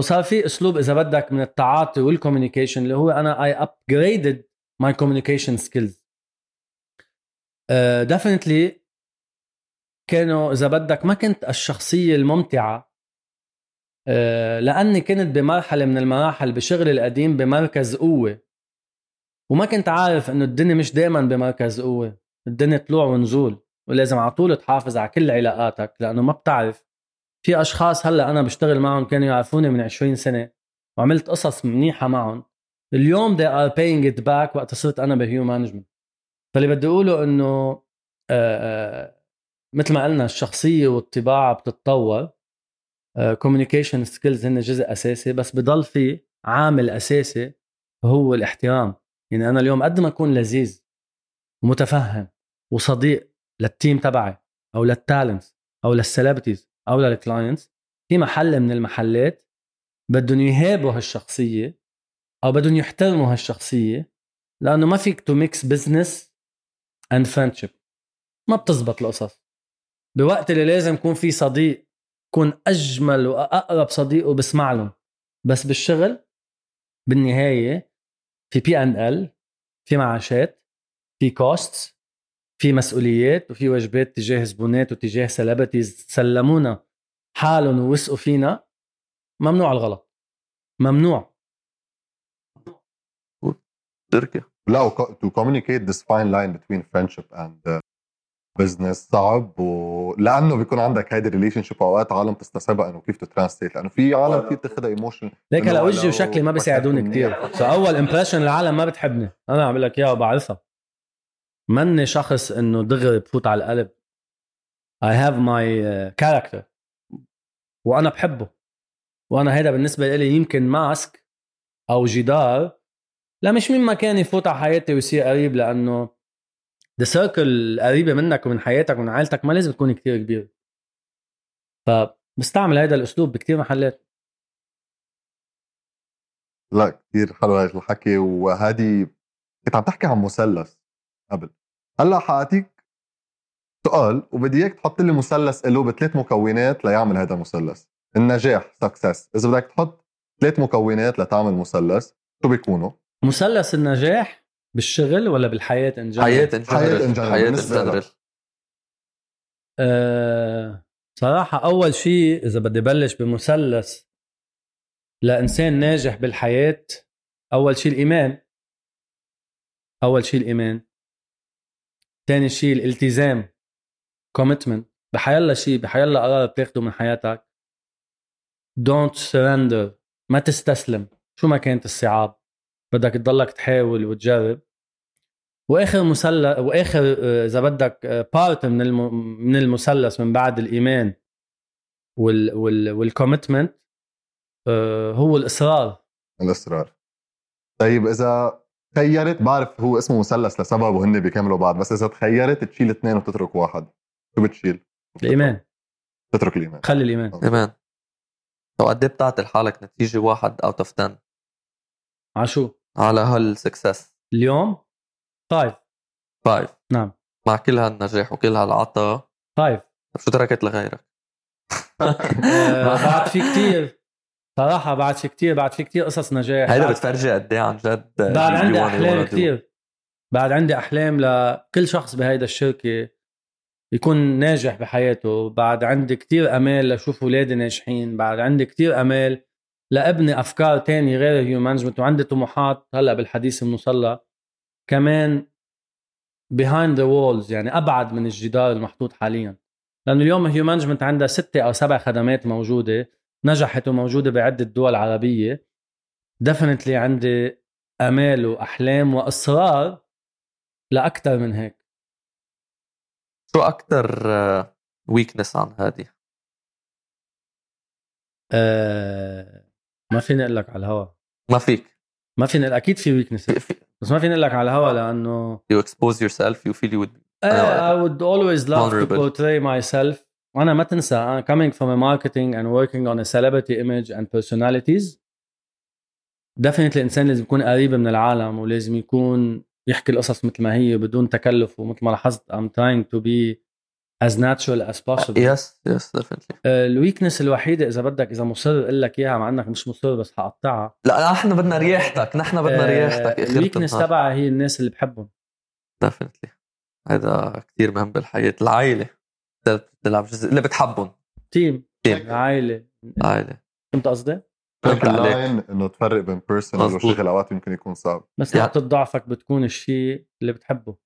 صار في أسلوب إذا بدك من التعاطي والكوميونيكيشن اللي هو أنا I upgraded my communication skills. uh, definitely كانوا إذا بدك ما كنت الشخصية الممتعة لأني كنت بمرحلة من المراحل بشغل القديم بمركز قوة وما كنت عارف أنه الدنيا مش دائما بمركز قوة. الدنيا طلوع ونزول ولازم على طول تحافظ على كل علاقاتك لأنه ما بتعرف. في أشخاص هلأ أنا بشتغل معهم كانوا يعرفوني من عشرين سنة وعملت قصص منيحة معهم. اليوم they are paying it back وقت صرت أنا بهيومن مانجمنت. فاللي بدي أقوله أنه مثل ما قلنا الشخصية والطباعة بتتطور. communication skills هن جزء أساسي بس بضل في عامل أساسي هو الاحترام. يعني أنا اليوم قد ما أكون لذيذ ومتفهم وصديق للتيم تبعي أو للتالنتس أو للسلابتيز أو للكلاينتس في محل من المحلات بدهم يهابوا هالشخصية أو بدهم يحترموا هالشخصية لأنه ما فيك to mix business and friendship. ما بتزبط القصص. بوقت اللي لازم يكون في صديق كون أجمل وأقرب صديق وبسمع لهم. بس بالشغل بالنهاية في بي ان ال في معاشات في كوستس في مسؤوليات وفي واجبات تجاه زبونات وتجاه سلبتيز سلمونا حالهم ووسقوا فينا. ممنوع الغلط ممنوع. تركيا لا to communicate this fine line between friendship and بزنس صعب و... لأنه بيكون عندك هيدا ريليشنشيب أوقات عالم تستسبق إنه كيف تترانسليت لأنه في عالم كتير تاخدها ايموشن ليك هلا وجهي وشكلي ما بيساعدوني كتير. فأول امبريشن العالم ما بتحبني. أنا عم بقول لك يا بعرفها مني شخص إنه دغري بفوت على القلب. I have my character وأنا بحبه وأنا هيدا بالنسبة لي يمكن ماسك أو جدار لا مش مين ما كان يفوت على حياتي ويصير قريب لأنه The circle القريبة منك ومن حياتك ومن عائلتك ما لازم تكون كتير كبير. فبستعمل هذا الأسلوب بكتير محلات. لا كتير حلو هذا الحكي. وهذه كنت عم تحكي عن مثلث قبل. هلا حاعطيك سؤال وبدي اياك تحط لي مثلث له بثلاث مكونات ليعمل هذا المثلث. النجاح سكسس إذا بدك تحط ثلاث مكونات لتعمل مثلث شو بيكونوا؟ مثلث النجاح بالشغل ولا بالحياة إن جنرال؟ حياة إن جنرال. حياة إن جنرال. أه صراحة أول شيء إذا بدي بلش بمثلث لإنسان ناجح بالحياة أول شيء الإيمان. أول شيء الإيمان. ثاني شيء الالتزام commitment. بحيالله شيء بحيالله قرار بتاخده من حياتك don't surrender ما تستسلم شو ما كانت الصعاب بدك تضلك تحاول وتجرب. واخر مثلث واخر اذا بدك بارت من الم... من المثلث من بعد الايمان وال وال والكوميتمنت هو الاصرار. الاصرار. طيب اذا تخيرت بعرف هو اسمه مثلث لسبب وهن بيكملوا بعض بس اذا تخيرت تشيل اثنين وتترك واحد شو بتشيل؟ الايمان. تترك الايمان. خلي الايمان. الايمان. لو قد بتعطي لحالك نتيجه واحد اوت اوف عشرة عشو على هالسكسس اليوم فايف فايف نعم مع كل هالنجاح وكل هالعطاء فايف. طب شو تركت لغيرك؟ بعد في كتير صراحة بعد في كتير بعد في كتير قصص نجاح هيدا بتفرجي قد ايه عن جد. بعد عندي أحلام كتير. بعد عندي أحلام لكل شخص بهيدا الشركة يكون ناجح بحياته. بعد عندي كتير أمال لشوف أولادي ناجحين. بعد عندي كتير أمال لأبني أفكار تاني غير هيومن مانجمنت. وعندي طموحات هلأ بالحديث بنوصلها كمان behind the walls يعني أبعد من الجدار المحطوط حاليا. لأن اليوم هيومن مانجمنت عندها ستة أو سبع خدمات موجودة نجحت وموجودة بعدة دول عربية. دفنتلي عندي أمال وأحلام وأصرار لأكتر من هيك. شو أكتر ويكنس عن هادي؟ أه ما فيني أقول لك على الهواء. ما فيك ما فيني أكيد في ويكنس بس ما فيني أقول لك على الهواء لأنه you expose yourself you feel you would I would always love vulnerable. to portray myself. وأنا ما تنسى أنا coming from a marketing and working on a celebrity image and personalities. definitely الإنسان لازم يكون قريب من العالم ولازم يكون يحكي القصص مثل ما هي بدون تكلف. ومثل ما لاحظت I'm trying to be as natural as possible. Yes, yes, definitely. الويكنس الوحيدة إذا بدك إذا مصر أقول لك إياها مع أنك مش مصر بس هقطعها. لا نحن بدنا رياحتك نحن بدنا رياحتك. الويكنس تبعها هي الناس اللي بحبهم. definitely. هذا كتير مهم بالحياة. العائلة تلعب جزء اللي بتحبهم تيم عائلة عائلة كنت قصدي فكر عليك انه تفرق بين بيرسونال وشغل اوقات يمكن يكون صعب بس نقطة ضعفك بتكون الشيء اللي بتحبه.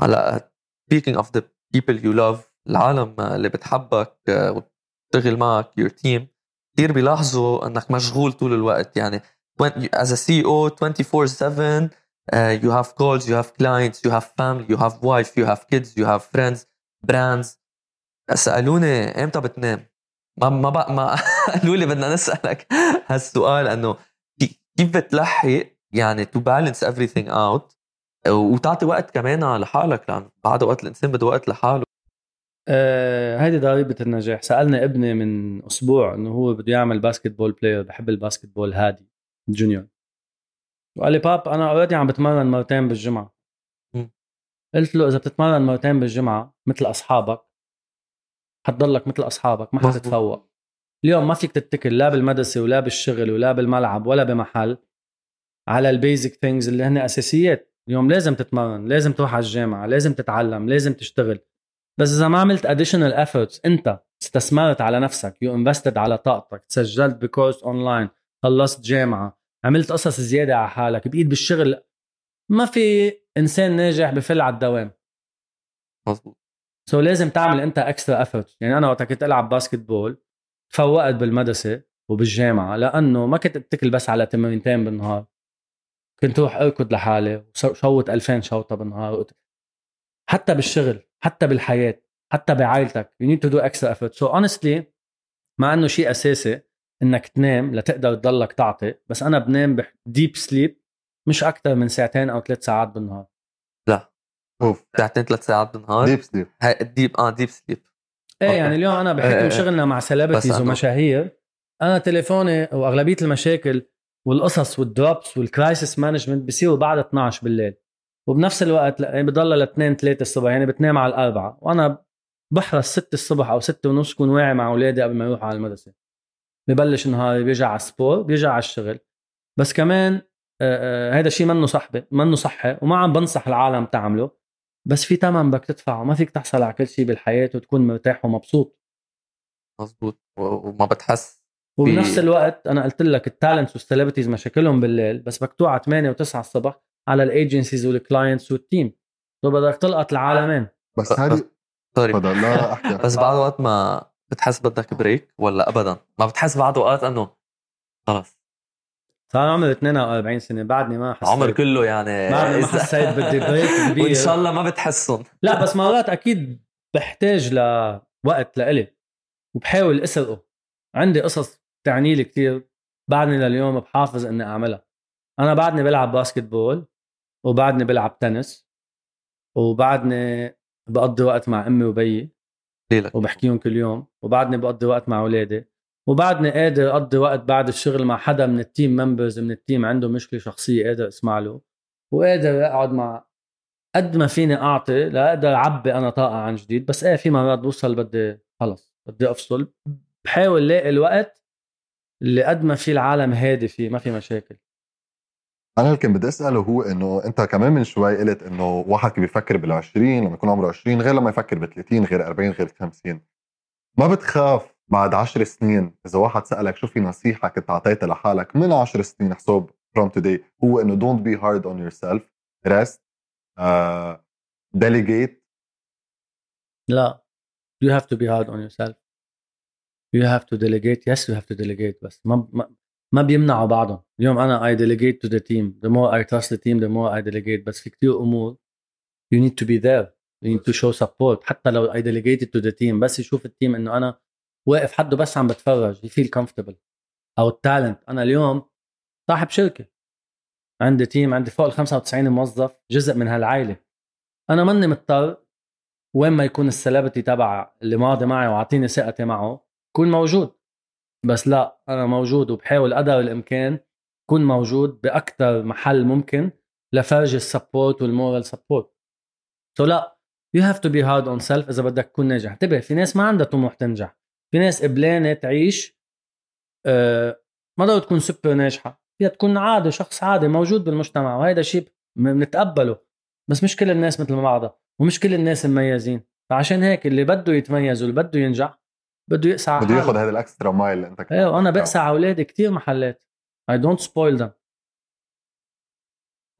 هلا speaking of the people you love العالم اللي بتحبك وتشتغل معك your team كتير بيلاحظوا انك مشغول طول الوقت. يعني as a سي إي أو twenty-four seven Uh, you have calls, you have clients, you have family, you have wife, you have kids, you have friends, brands. سألوني إمتى بتنام؟ ما ما بق... ما قالوا لي بدنا نسألك هالسؤال إنه كيف بتلحق يعني to balance everything out وتعطي وقت كمان على حالك لأن بعد وقت الإنسان بده وقت لحاله. آه هذه ضريبة النجاح. سألنا ابني من أسبوع إنه هو بده يعمل باسكتبول بلاير بحب الباسكتبول هادي جونيور. وقال لي باب أنا قرادي عم بتمرن مرتين بالجمعة. م. قلت له إذا بتتمرن مرتين بالجمعة مثل أصحابك حتضلك مثل أصحابك ما حتتفوق. اليوم ما فيك تتكل لا بالمدرسة ولا بالشغل ولا بالملعب ولا بمحل على البيزك ثينجز اللي هن أساسيات. اليوم لازم تتمرن لازم تروح على الجامعة لازم تتعلم لازم تشتغل. بس إذا ما عملت additional efforts أنت استثمرت على نفسك you invested على طاقتك تسجلت بكورس أونلاين خلصت جامعة عملت قصص زيادة على حالك بإيد بالشغل. ما في إنسان ناجح بفل على الدوام. مظبوط. so لازم تعمل أنت extra effort. يعني أنا وقت كنت ألعب باسكتبول فوقت بالمدرسة وبالجامعة لأنه ما كنت أتكل بس على تمرينتين بالنهار. كنت روح أركض لحالي وشوت ألفين شوطة بالنهار. حتى بالشغل حتى بالحياة حتى بعائلتك you need to do extra effort. so honestly مع أنه شيء أساسي انك تنام لتقدر تضلك تعطي بس انا بنام بديب سليب مش اكتر من ساعتين او ثلاث ساعات بالنهار. لا اوف ساعتين ثلاث ساعات بالنهار ديب سليب. ديب اه ديب سليب ايه أوكي. يعني اليوم انا بحكي وشغلنا مع سيلبرتيز ومشاهير انا تليفوني واغلبيه المشاكل والقصص والدروبس والكرايسيس مانجمنت بيصيروا بعد اثنعش بالليل وبنفس الوقت بضل ل اثنين ثلاثة الصبح. يعني بتنام على الأربعة وانا بحرص ستة الصبح او ستة ونص كون واعي مع اولادي قبل ما يروحوا على المدرسه. ببلش نهاري بيجي على السبور بيجي على الشغل. بس كمان هذا الشيء منه صحبه منه صحي وما عم بنصح العالم تعمله بس في تمن بدك تدفعه. ما فيك تحصل على كل شيء بالحياة وتكون مرتاح ومبسوط. مزبوط وما بتحس. وبنفس الوقت أنا قلت لك التالنتس والسليبرتيز مشاكلهم بالليل بس مكتوعة ثمانية وتسعة الصبح على الايجنسيز والكلاينتس والتيم. طب بدك تلقط العالمين بس هذه بس بعد وقت ما بتحس بدك بريك ولا أبداً ما بتحس بعد وقت أنه خلاص صار عمري اثنين وأربعين سنة بعدني ما حسيت عمر كله يعني ما حسيت بدي بريك كبير وإن شاء الله ما بتحسن. لا بس مرات أكيد بحتاج لوقت لإلي وبحاول أسرقه. عندي قصص تعني لي كتير بعدني لليوم بحافظ أني أعملها. أنا بعدني بلعب باسكتبول وبعدني بلعب تنس وبعدني بقضي وقت مع أمي وبيي ليلك. وبحكيهم كل يوم وبعدني بقضي وقت مع أولادي وبعدني قادر أقضي وقت بعد الشغل مع حدا من التيم ممبرز من التيم عنده مشكلة شخصية قادر أسمع له وقادر أقعد مع قد ما فيني أعطي لأقدر أعبي أنا طاقة عن جديد. بس إيه في مرات بوصل بدي خلص بدي أفصل بحاول لاقي الوقت اللي قد ما فيه العالم هادي فيه ما في مشاكل. أنا يمكن بدي أسأله هو إنه أنت كمان من شوي قلت إنه واحد بيفكر بالعشرين لما يكون عمره عشرين غير لما يفكر بالثلاثين غير أربعين غير خمسين. ما بتخاف بعد عشر سنين إذا واحد سألك شو في نصيحة كنت عطيتها لحالك من عشر سنين حسب from today هو إنه don't be hard on yourself rest uh, delegate؟ لا you have to be hard on yourself. you have to delegate. Yes, you have to delegate. بس ما ما, ما بيمنعوا بعضهم. اليوم أنا I delegate to the team. The more I trust the team, the more I delegate. بس في كتير أمور you need to be there. You need to show support. حتى لو I delegated to the team, بس يشوف التيم إنه أنا واقف حده بس عم بتفرج, you feel comfortable. أو التالنت. أنا اليوم صاحب شركة, عندي تيم, عندي فوق الخمسة وتسعين موظف, جزء من هالعائلة. أنا مني مضطر وين ما يكون السلابتي تبع اللي ماضي معي وعطيني ثقتي معه كون موجود, بس لا, أنا موجود وبحاول قدر الإمكان كون موجود بأكتر محل ممكن لفرج السبورت والمورال سبورت. so لا, you have to be hard on self إذا بدك تكون ناجح. انتبه, في ناس ما عندها طموح تنجح, في ناس قبلانة تعيش, أه ما ضروري تكون سوبر ناجحة, فيها تكون عادي, شخص عادي موجود بالمجتمع, وهذا شيء بنتقبله, بس مش كل الناس مثل ما بعضها ومش كل الناس مميزين. فعشان هيك اللي بده يتميز واللي بده ينجح بده يقسع بده ياخد هذا الاكسترا مايل اللي انت. ايوه, انا بقسع اولادي كتير محلات, I don't spoil them.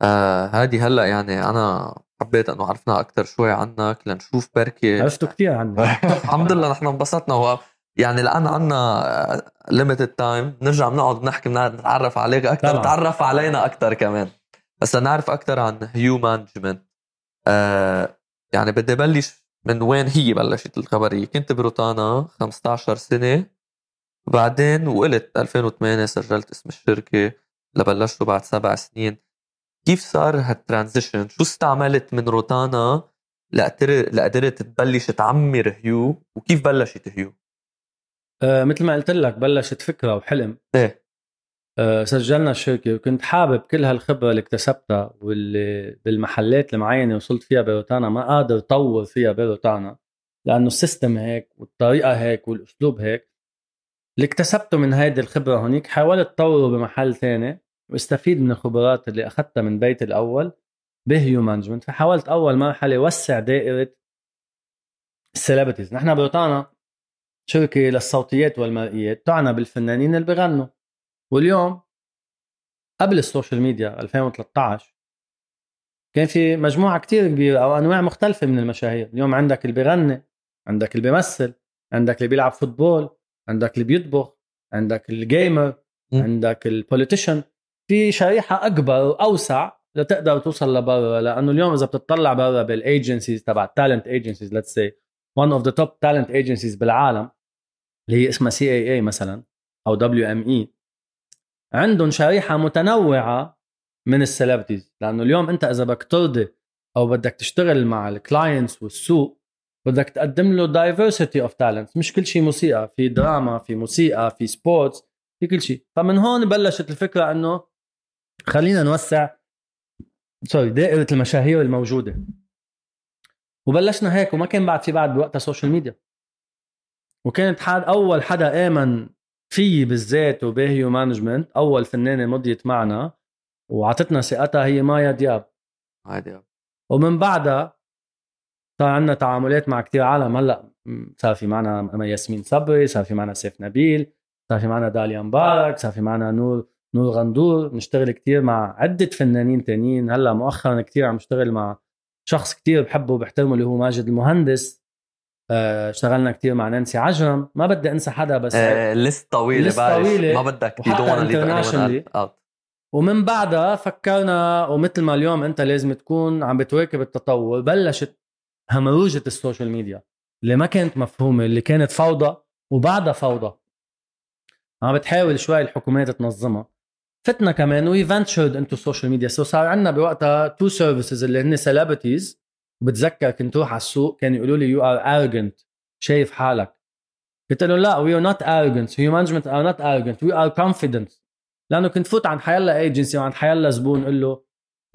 آه هادي, هلا يعني انا حبيت انه عرفنا اكتر شوي عنك لنشوف بركي عرفتوا كتير عنك. الحمد لله, نحن انبسطنا, و يعني الان عنا limited time, نرجع بنقعد نحكي, نتعرف عليك اكتر, نتعرف علينا اكتر كمان, بس نعرف اكتر عن Human Management. آه يعني بدي بلش من وين هي بلشت الخبرية. كنت بروتانا خمستاشر سنة, بعدين وقلت ألفين وثمانية سجلت اسم الشركة لبلشته بعد سبع سنين. كيف صار هالترانزيشن؟ شو استعملت من روتانا لقدرت تبلش تعمر هيو؟ وكيف بلشت هيو؟ آه مثل ما قلت لك, بلشت فكرة وحلم. ايه, آه سجلنا الشركة وكنت حابب كل هالخبرة اللي اكتسبتها واللي بالمحلات المعينة وصلت فيها بروتانا ما قادر طور فيها بروتانا, لأنه السيستم هيك والطريقة هيك والأسلوب هيك, اللي اكتسبته من هيدي الخبرة هونيك حاولت طوره بمحل ثاني واستفيد من الخبرات اللي أخذتها من بيت الأول بهيو مانجمنت. فحاولت أول مرحلة وسع دائرة السليبرتيز. نحن بروتانا شركة للصوتيات والمرئيات, تعنى بالفنانين اللي بغنوا. واليوم قبل السوشيال ميديا ألفين وثلاثطعش كان في مجموعة كتير كبيرة أو أنواع مختلفة من المشاهير. اليوم عندك اللي بغني, عندك اللي بيمثل, عندك اللي بيلعب فوتبول, عندك اللي بيطبخ, عندك الجيمر, عندك البوليتيشن. في شريحة أكبر أوسع لتقدر توصل لبرا, لأنه اليوم إذا بتطلع برا بالأيجنسيز تبع talent agencies, let's say one of the top talent agencies بالعالم اللي هي اسمها سي إيه إيه مثلا أو دبليو إم إي, عندهم شريحة متنوعة من السليبرتيز. لأنه اليوم أنت إذا بدك ترضي أو بدك تشتغل مع الكلاينتس والسوق, بدك تقدم له diversity of talents. مش كل شيء موسيقى, في دراما, في موسيقى, في سبورتس, في كل شيء. فمن هون بلشت الفكرة أنه خلينا نوسع سوري دائرة المشاهير الموجودة. وبلشنا هيك, وما كان بعد في بعد بوقتها سوشيال ميديا, وكانت حد أول حدا آمن في بالذات وبهيو مانجمنت. أول فنانة مضيت معنا وعطتنا ثقتها هي مايا دياب. مايا دياب. ومن بعدها صار عنا تعاملات مع كتير عالم. هلأ صار في معنا ياسمين صبري, صار في معنا سيف نبيل, صار في معنا داليا مبارك, صار في معنا نور نور غندور. نشتغل كتير مع عدة فنانين تانيين. هلأ مؤخرا كتير عم نشتغل مع شخص كتير بحبه وبحترمه اللي هو ماجد المهندس. اشتغلنا كتير مع نانسي عجرم. ما بدي انسى حدا, بس آه لست طويلة, لست طويلة ما بدك تدون. ومن بعدها فكرنا, ومثل ما اليوم انت لازم تكون عم بتواكب التطور, بلشت همروجة السوشيال ميديا اللي ما كانت مفهومة, اللي كانت فوضى وبعدها فوضى, عم بتحاول شوي الحكومات تنظمها. فتنا كمان وي فانتشرد انتو السوشيال ميديا. سو صار عندنا بوقتها تو سيرفيسز اللي هن سيلبرتيز. بتذكر كنت روح على السوق كانوا يقولوا لي you are arrogant, شايف حالك. قلت لهم لا, we are not arrogant, Human Management are not arrogant, we are confident. لأنه كنت فوت عن حيالة ايجنسي وعن حيالة زبون قل له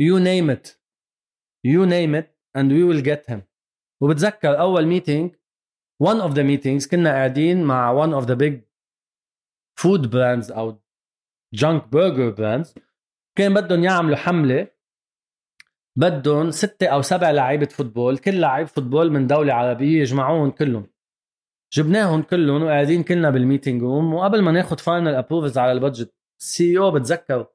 you name it, you name it and we will get him. وبتذكر أول meeting, one of the meetings, كنا قاعدين مع one of the big food brands أو junk burger brands. كان بدهم يعملوا حملة, بدهم ستة أو سبع لعيبة فوتبول, كل لعيب فوتبول من دولة عربية يجمعوهم كلهم. جبناهم كلهم وقاعدين كلنا بالميتينج روم, وقبل ما ناخد فاينل أبروفز على البادجت, سي او بتذكر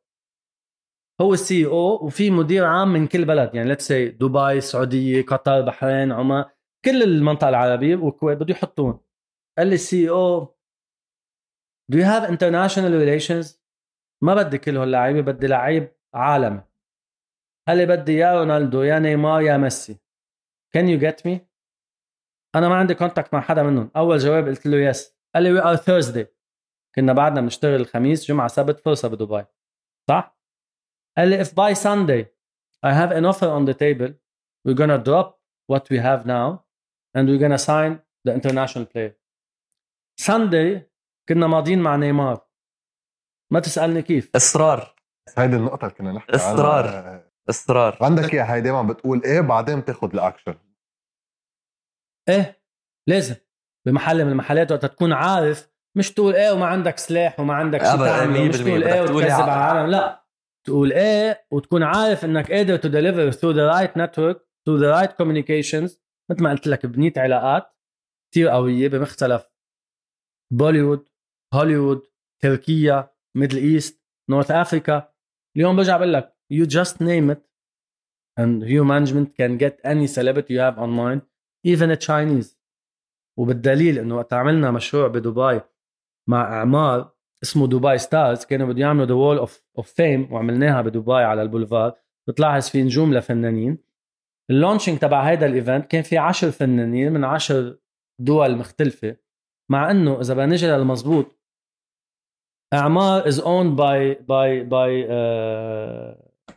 هو السي او وفي مدير عام من كل بلد, يعني let's say دبي, سعودية, قطر, بحرين, عمان, كل المنطقة العربية والكويت بده يحطون. قال لي السي او Do you have international relations? ما بدي كل هاللاعيبه، بدي لعيب عالمي. هل بدي يا رونالدو يا نيمار يا ميسي؟ Can you get me? أنا ما عندي كونتاكت مع حدا منهم. أول جواب قلت له yes. قال لي we are Thursday. كنا بعدنا بنشتغل الخميس، جمعة سبت فرصة بدبي. صح؟ قال لي if by Sunday I have an offer on the table, we're gonna drop what we have now and we're gonna sign the international player. Sunday كنا ماضيين مع نيمار. ما تسألني كيف. إصرار. هيدي النقطة اللي كنا نحكي عنها. إصرار. إصرار. عندك يا هاي دايما بتقول إيه بعدين بتاخد الأكشن. إيه لازم بمحل من المحلات وقت تكون عارف، مش تقول إيه وما عندك سلاح وما عندك شيء تعمل، مش تقول إيه وتكذب على العالم، لا تقول إيه وتكون عارف إنك قادر to deliver through the right network, through the right communications. مثل ما قلت لك بنيت علاقات كتير قوية بمختلف بوليوود، هوليوود، تركيا، ميدل إيست، نورث أفريكا. اليوم برجع بقول لك you just name it and your management can get any celebrity you have online, even a Chinese. وبالدليل انه وقت عملنا مشروع بدبي مع اعمار اسمه دبي ستارز، كانوا بدهم يعملوا ذا وول اوف اوف فيم وعملناها بدبي على البولفار، بتلاحظ في نجوم لفنانين. اللونشينج تبع هذا الايفنت كان في عشر فنانين من عشر دول مختلفه، مع انه اذا بنجي للمضبوط اعمار is owned by by by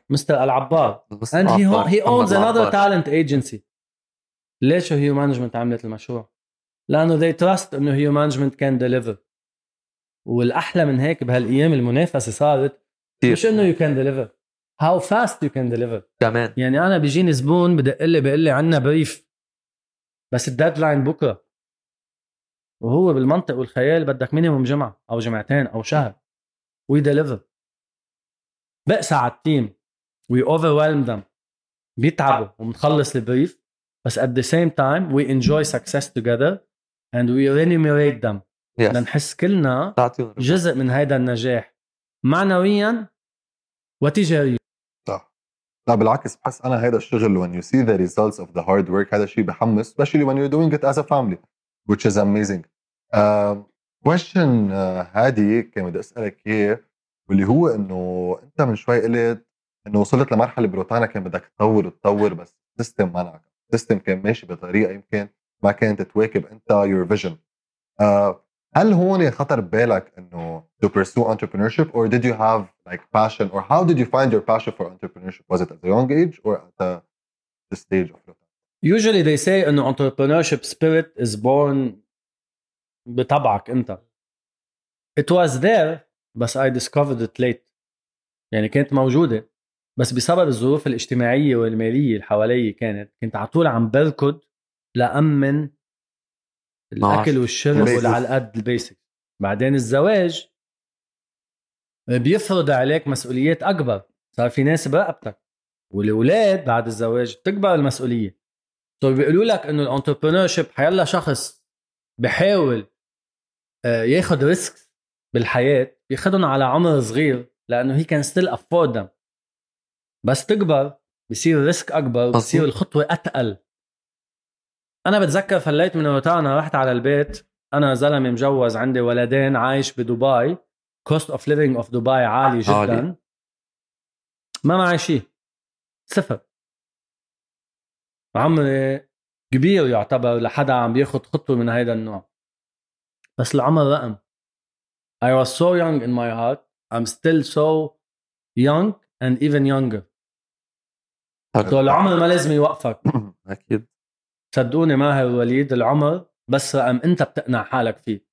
مستر العبار and he he owns another talent agency. ليش هيو مانجمنت عملت المشروع؟ لأنه they trust إنه هيو مانجمنت can deliver. والأحلى من هيك بهالأيام المنافسة صارت مش إنه you can deliver, how fast you can deliver. كمان يعني أنا بيجيني زبون بدق لي بقول لي عنا بريف بس الديدلاين بكرة، وهو بالمنطق والخيال بدك مينيموم جمعة أو جمعتين أو شهر we deliver. بقسى على التيم we overwhelm them، بيتعبوا ومنخلص البريف، بس at the same time we enjoy success together and we remunerate them. yes. لنحس كلنا جزء من هيدا النجاح معنويا وتجاريا. صح. لا بالعكس، بحس أنا هيدا الشغل when you see the results of the hard work هذا شيء بحمس، especially when you're doing it as a family which is amazing. uh, question uh, هادي كان بدي أسألك إيه، واللي هو إنه أنت من شوي قلت إنه وصلت لمرحلة بروتانا كان بدك تطور وتطور بس system منعك، السيستم كان ماشي بطريقة يمكن ما كانت تواكب أنت your vision. uh, هل هون خطر بالك إنه to pursue entrepreneurship or did you have like passion or how did you find your passion for entrepreneurship? Was it at a young age or at the, the stage of life? Usually they say إنه entrepreneurship spirit is born بطبعك أنت. It was there but I discovered it late. يعني كانت موجودة بس بسبب الظروف الاجتماعية والمالية اللي حوالي كانت كنت على طول عم بركض لأمن الأكل والشرب وعلى قد البيسك. بعدين الزواج بيفرض عليك مسؤوليات أكبر، صار في ناس برقبتك، والأولاد بعد الزواج بتكبر المسؤولية. طيب بيقولوا لك إنه الانتربرنورشيب حيلا شخص بحاول ياخد ريسك بالحياة بياخدهم على عمر صغير لأنه هي كان still afford them. بس تكبر بصير ريسك أكبر، بصير الخطوة أتقل. أنا بتذكر فليت من روتانا، رحت على البيت، أنا زلمة مجوز عندي ولدين عايش بدبي، cost of living of دبي عالي جدا. عالي. ما معي شيء، صفر. عمري كبير يعتبر لحدا عم بياخد خطوة من هيدا النوع، بس العمر رقم. I was so young in my heart, I'm still so young and even younger. طول العمر ما لازم يوقفك. أكيد. صدقوني ماهر وليد، العمر بس رقم أنت بتقنع حالك فيه.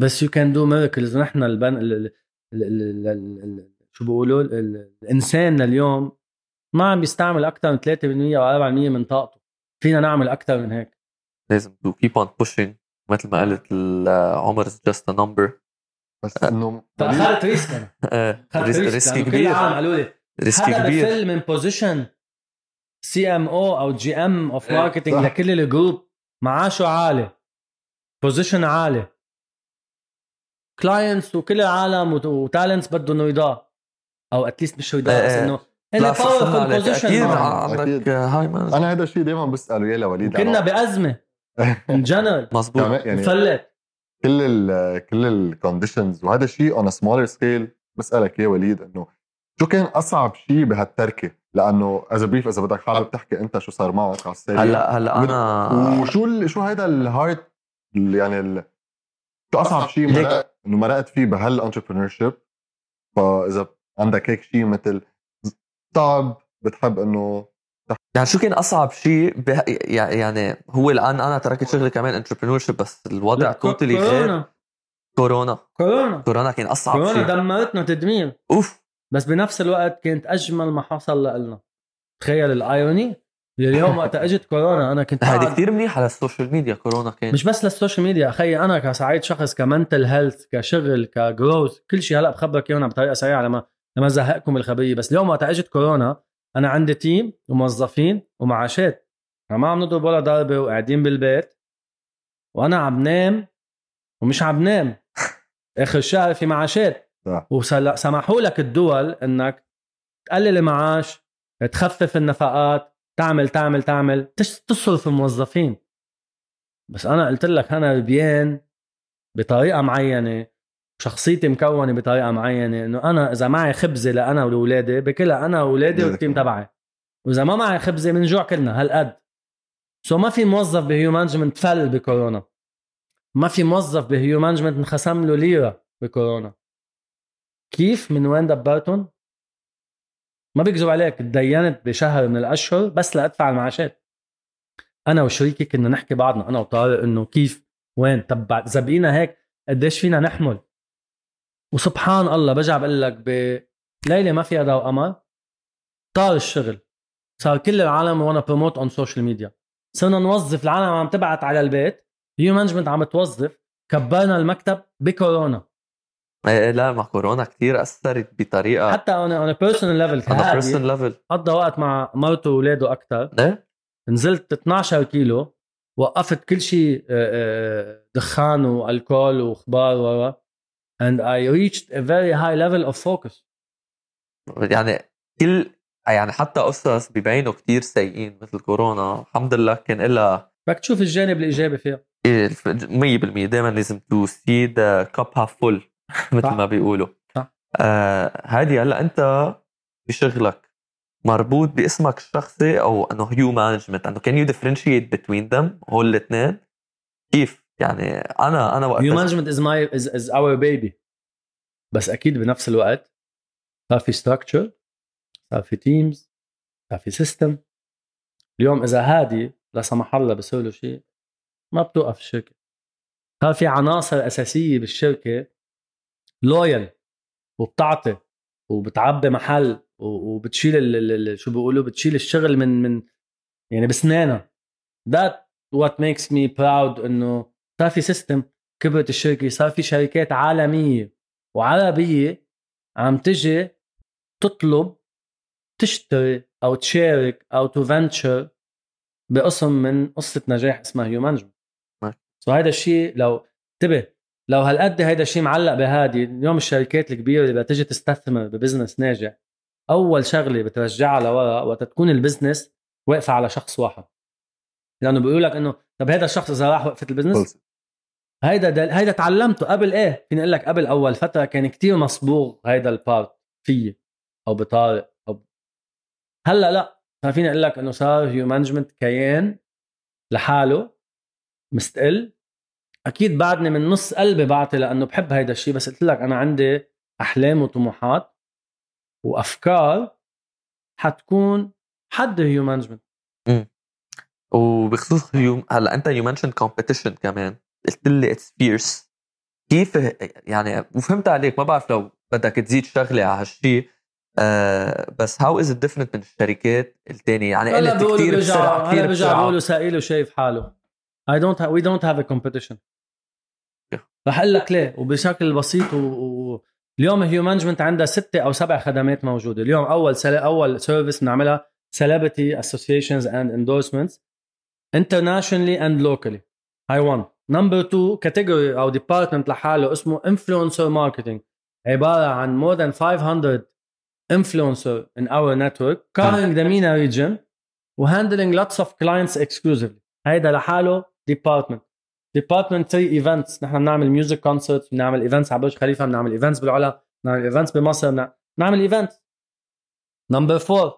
بس you can do miracles. نحن البن ال ال ال ال شو بقولوا الإنسان اليوم ما عم بيستعمل أكتر من ثلاثة بالمية أو أربعة بالمية من طاقته. فينا نعمل أكتر من هيك. لازم to keep on pushing. مثل ما قلت العمر is just a number. بس إنه. فأخذت ريسك. ريسك كبير. ريسك كبير. هذا بفل من بوزيشن سي ام او او جي ام اوف ماركتينج لكل الجروب، معاشه عالي، بوزيشن عالي، كلاينتس وكل العالم وتالنتس بدهم يضاع او اتليست مش يضاع، بس انه انا باورفل بوزيشن عندك هاي مان. انا هذا الشيء دائما بساله يا وليد، كنا بازمه ان جنرال مظبوط، فلت كل ال كل الكونديشنز. وهذا شيء اون سمولر سكيل. بسالك يا وليد انه شو كان اصعب شيء بهالتركه، لانه اذا بريف اذا بدك حابب تحكي انت شو صار معك على السريع هلا هلا انا وشو شو هذا الهارد يعني ال... شو اصعب شيء مرق... انه مرقت فيه بهالانتربرنورشيب. فاذا عندك هيك شيء مثل تعب بتحب انه يعني شو كان أصعب شيء به... يعني هو الآن أنا تركت شغلي كمان entrepreneurship بس الوضع totally غير. كورونا كورونا كورونا كان أصعب كورونا شيء. كورونا دمرتنا تدمير أوف، بس بنفس الوقت كانت أجمل ما حصل لنا. تخيل الآيوني اليوم وقت أجت كورونا أنا كنت هذه كتير منيح على السوشيال ميديا. كورونا كان مش بس للسوشيال ميديا أخي، أنا كسعيد شخص كمنتل هيلث كشغل كجروث كل شيء. هلأ بخبرك يونا بطريقة سريعة لما لما زهقكم الخبرية، بس اليوم وقت أجت كورونا أنا عندي تيم وموظفين ومعاشات، أنا ما عم نضرب ولا ضربة وقاعدين بالبيت وأنا عم نام ومش عم نام. آخر الشهر في معاشات وسمحوا لك الدول إنك تقلل المعاش، تخفف النفقات، تعمل تعمل تعمل تصرف الموظفين. بس أنا قلت لك أنا ربيان بطريقة معينة، شخصيتي مكونة بطريقة معينة، إنه أنا إذا معي خبزة لأنا ولولادي بكلها أنا وولادي والتيم تبعي، وإذا ما معي خبزة من جوع كلنا هالقد. سو ما في موظف بهيومن مانجمنت فل بكورونا، ما في موظف بهيومن مانجمنت انخصم له ليرة بكورونا. كيف من وين دبرتهم؟ ما بيكذب عليك تدينت بشهر من الأشهر بس لأدفع المعاشات. أنا وشريكي كنا نحكي بعضنا أنا وطارق إنه كيف وين تبع زبقينا هيك قديش فينا نحمل. وسبحان الله برجع بقول لك بليله ما فيها ضوء قمر طار الشغل، صار كل العالم وانا بروموت اون سوشيال ميديا، صرنا نوظف العالم عم تبعت على البيت، يو مانجمنت عم توظف، كبرنا المكتب بكورونا. لا مع كورونا كتير اثرت بطريقه حتى انا انا بيرسونال ليفل انا بيرسونال ليفل قضى وقت مع مرته واولاده اكثر. نزلت اثناشر كيلو، وقفت كل شيء دخان والكول واخبار ورا. And I reached a very high level of focus. يعني كل يعني حتى قصص بيبينوا كتير سيئين مثل كورونا الحمد لله كان إلا بدك تشوف الجانب الإيجابي فيها مية بالمية. دايما لازم to see the cup half full مثل ما بيقولوا. آه هادي هلأ أنت بشغلك مربوط باسمك الشخصي أو أنه you management، أنه can you differentiate between them هول الاثنين كيف؟ يعني انا انا وقت management is my is, is our baby، بس اكيد بنفس الوقت صار في structure، صار في teams، صار في system. اليوم اذا هادي لا سمح الله بيصير له شيء ما بتوقف الشركه، صار في عناصر اساسيه بالشركه loyal وبتعطي وبتعبي محل وبتشيل ال شو بيقولوا بتشيل الشغل من من يعني بسنانه. that what makes me proud انه صار في سيستم، كبرت الشركة، صار في شركات عالمية وعربية عم تجي تطلب تشتري أو تشارك أو تفنتشر بقسم من قصة نجاح اسمها Human Management. فهذا الشيء لو تبه لو هالقد هذا الشيء معلق بهادي. اليوم الشركات الكبيرة اللي بتجي تستثمر ببزنس ناجح أول شغلة بترجعها لورا وتتكون البزنس واقفة على شخص واحد، لأنه بيقول لك إنه طب هذا الشخص إذا راح وقفت البزنس هيدا دل... هيدا تعلمته قبل إيه. فيني أقول لك قبل أول فترة كان كتير مصبوغ هيدا البارت فيه أو بطارق أو هلا لا. ففيني أقول لك إنه صار هيو مانجمنت كيان لحاله مستقل. أكيد بعدني من نص قلبي بعطي لأنه بحب هيدا الشيء، بس قلت لك أنا عندي أحلام وطموحات وأفكار حتكون حد هيو مانجمنت. وبخصوص يوم هلا انت you mentioned competition كمان قلت لي it's fierce كيف يعني وفهمت عليك. ما بعرف لو بدك تزيد شغله على هالشيء آه بس how is it different من الشركات التانية؟ يعني قلت كتير بسرعة كتير بسرعة بقوله سائله شايف حاله I don't have, we don't have a competition. رح اقول لك ليه وبشكل بسيط. واليوم Human Management عندها ستة أو سبع خدمات موجودة اليوم. أول سل... أول service بنعملها celebrity associations and endorsements internationally and locally. هاي واحد. نمبر تو كاتيجوري أو ديبارتمنت لحاله اسمه influencer marketing، عبارة عن more than five hundred influencer in our network covering the MENA region وhandling lots of clients exclusively. هيدا لحاله department. ديبارتمنت تي ايفنتس, نحن بنعمل ميوزك كونسرت, بنعمل ايفنتس على برج خليفه, بنعمل ايفنتس بالعلا, بنعمل ايفنتس بمصر, بنعمل, بنعمل ايفنت. نمبر فور,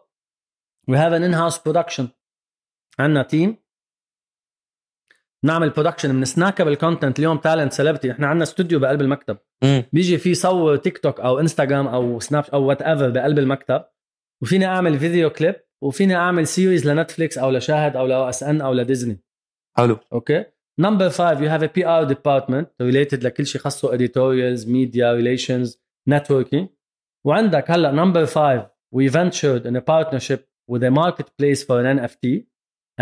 we have an in-house production. عندنا تيم نعمل برودكشن من سناكه بالكونتنت. اليوم تالنت سيلبرتي, احنا عندنا استوديو بقلب المكتب, بيجي فيه صور تيك توك او انستغرام او سناب او وات ايفر بقلب المكتب, وفيني اعمل فيديو كليب, وفيني اعمل سيريز لنتفليكس او لشاهد او لاس ان او لديزني. حلو, اوكي. نمبر فايف, يو هاف ا بي ار ديبارتمنت ريليتد لكل شيء خاصه اديتوريالز, ميديا ريليشنز, نتوركينج. وعندك هلا نمبر فايف, we ventured in a partnership with a marketplace for an ان اف تي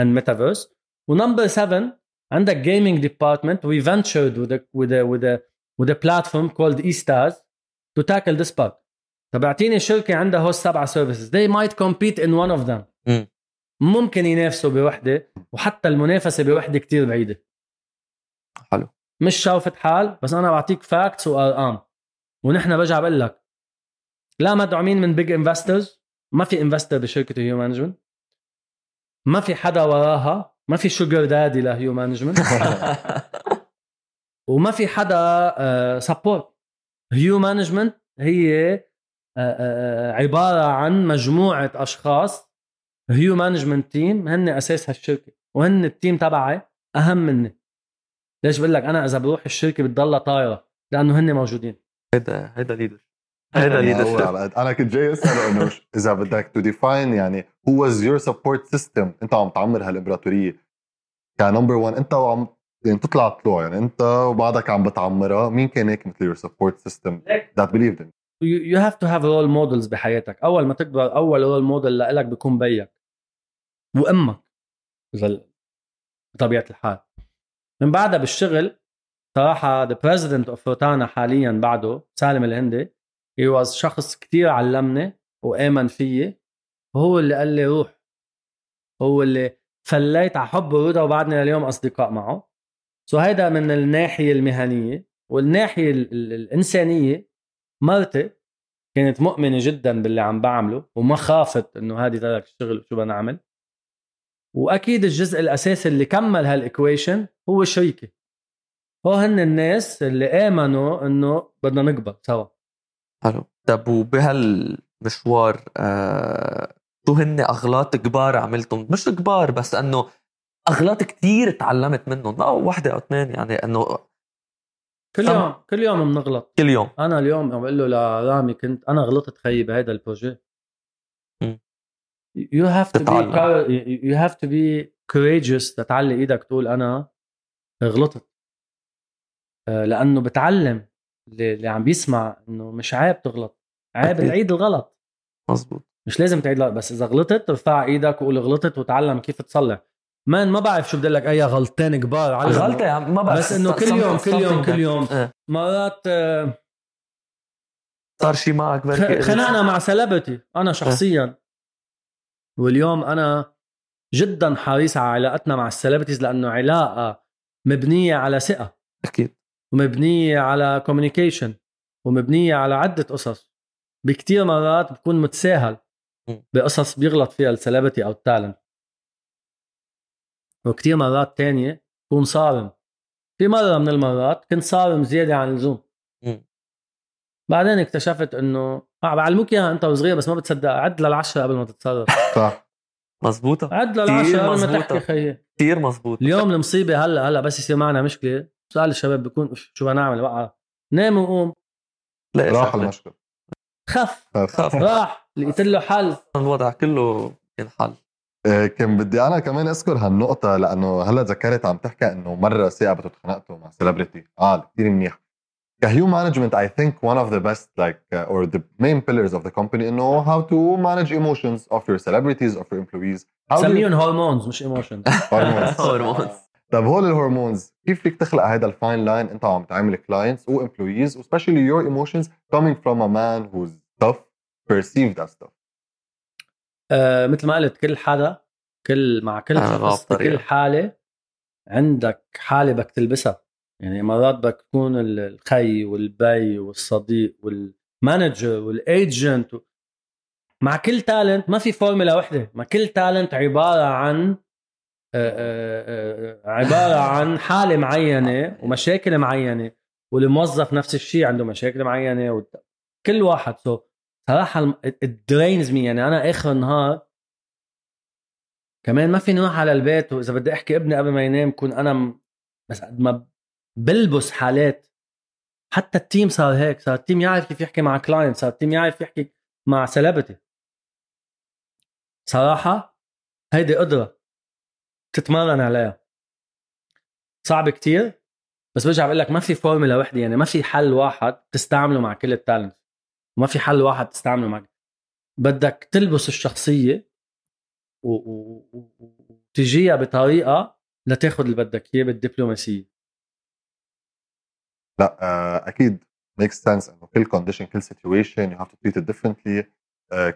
and metaverse. ونمبر سبعة, عندك gaming department, we ventured with a with a with a with a platform called Eastaz to tackle this bug. تبعتيني شركة عندها هوست سبعة services, they might compete in one of them. م. ممكن ينافسوا بوحدة, وحتى المنافسة بوحدة كتير بعيدة. حلو, مش شاوفت حال, بس أنا بعطيك facts وأرقام. ونحن برجع بقول لك لا مدعومين من big investors, ما في investor بشركة Human Management, ما في حدا وراها, ما في شوجر دادي لهيو مانجمنت, وما في حدا سبورت. هيو مانجمنت هي عبارة عن مجموعة أشخاص, هيو مانجمنت تيم, هن أساس هالشركة, وهن التيم تبعي أهم مني. ليش بقول لك أنا إذا بروح الشركة بتضلها طايرة؟ لأنه هن موجودين. هيدا هيدا ليدر, هيدا ليدر. أنا كنت جاي أسأله إنه إذا بدك تو ديفاين يعني هو was your support system, أنت عم تعمر هالإمبراطورية كان number one, أنت وعم يعني تطلع طلوع يعني أنت وبعدك عم بتعمرها, مين كان هيك مثل your support system that believed in you? You have to have role models بحياتك. أول ما تكبر أول role model لإلك بيكون بيك وأمك بطبيعة الحال. من بعدها بالشغل صراحة the president of Rotana حاليا بعده سالم الهندي, he was شخص كتير علمني وآمن فيه, هو اللي قال لي روح, هو اللي فليت على حب وروده, وبعدنا اليوم أصدقاء معه. سو هيدا من الناحية المهنية. والناحية الإنسانية, مرتي كانت مؤمنة جدا باللي عم بعمله, وما خافت إنه هادي ترك الشغل وشو بنعمل. وأكيد الجزء الأساسي اللي كمل هالإكويشن هو الشركة, هو هن الناس اللي آمنوا إنه بدنا نكبر سوا. حلو. طب وبهال مشوار آه، شو هن أغلاط كبار عملتهم؟ مش كبار بس أنه أغلاط كتير تعلمت منهم, لا واحدة أو اثنين يعني. أنه كل يوم أنا... كل يوم بنغلط, كل يوم. أنا اليوم أقول له لرامي كنت أنا غلطت خيي بهذا البروجي. you have to تتعلم. be you have to be courageous, تتعلي إيدك تقول أنا غلطت, لأنه بتعلم اللي عم بيسمع إنه مش عيب تغلط, عيب تعيد الغلط. مظبوط, مش لازم تعيد الغلط, بس اذا غلطت ارفع ايدك وقول غلطت وتعلم كيف تصلح. ما ما بعرف شو بدي لك, اي غلطتين كبار على الغلطه ما بعرف, بس انه كل يوم كل يوم كل يوم مرات صار شيء معك بركي خناقه مع سلبتي. انا شخصيا واليوم انا جدا حريص على علاقتنا مع السلبتيز, لانه علاقه مبنيه على ثقه اكيد, ومبنيه على كوميونيكيشن, ومبنيه على عده قصص. بكتير مرات بكون متساهل بقصص بيغلط فيها السلبتي أو التالنت, وكتير مرات تانية بكون صارم. في مرة من المرات كنت صارم زيادة عن اللزوم, بعدين اكتشفت أنه بعلموك إياها أنت وصغير بس ما بتصدق, عد للعشرة قبل ما تتصرف. صح, مظبوطة, عد للعشرة قبل ما تحكي خيه, كتير مظبوط. اليوم المصيبة هلأ هلأ بس يصير معنا مشكلة, سؤال الشباب بيكون شو بنعمل بقى؟ نام وقوم راح المشكلة, خف خف راح لقيت له حل, الوضع كله الحل. أه كان بدي أنا كمان أذكر هالنقطة, لأنه هلا ذكرت عم تحكي إنه مرة سيابته تخنقته مع سيلبريتي. آه كتير منيح. كهيو مانجمنت I think one of the best like uh, or the main pillars of the company إنه how to manage emotions of your celebrities of your employees. سميهم هرمونز مش emotions. هرمونز. طب هول الهرمونز كيف فيك تخلق هذا الفاين لاين انت عم تعامل كلاينتس وامبلويز, وسبيشلي يور ايموشنز كومينج فروم ا مان هوز تف بيرسيفد از تف. مثل ما قلت, كل حدا كل مع كل شخص كل حاله عندك حاله بدك تلبسها. يعني مرات بدك تكون الخي والبي والصديق والمانجر والايجنت, مع كل تالنت ما في فورمولا وحده, مع كل تالنت عباره عن عبارة عن حالة معينة ومشاكل معينة, والموظف نفس الشيء عنده مشاكل معينة, وت... كل واحد سو صراحة الدرينز مي. يعني أنا آخر النهار كمان ما في نروح على البيت, وإذا بدي أحكي ابني قبل ما ينام كون أنا م... بس ما بلبس حالات. حتى التيم صار هيك, صار التيم يعرف كيف يحكي مع كلاينت, صار التيم يعرف يحكي مع سلبتي. صراحة هيدي قدرة تتمرن عليها, صعب كتير, بس برجع بقول لك ما في فورمولا واحدة. يعني ما في حل واحد تستعمله مع كل التالنت, ما في حل واحد تستعمله مع, بدك تلبس الشخصية وتجيها بطريقة لتاخد اللي بدك اياه بالدبلوماسية. لا أكيد makes sense إنه كل condition, كل situation you have to treat it differently.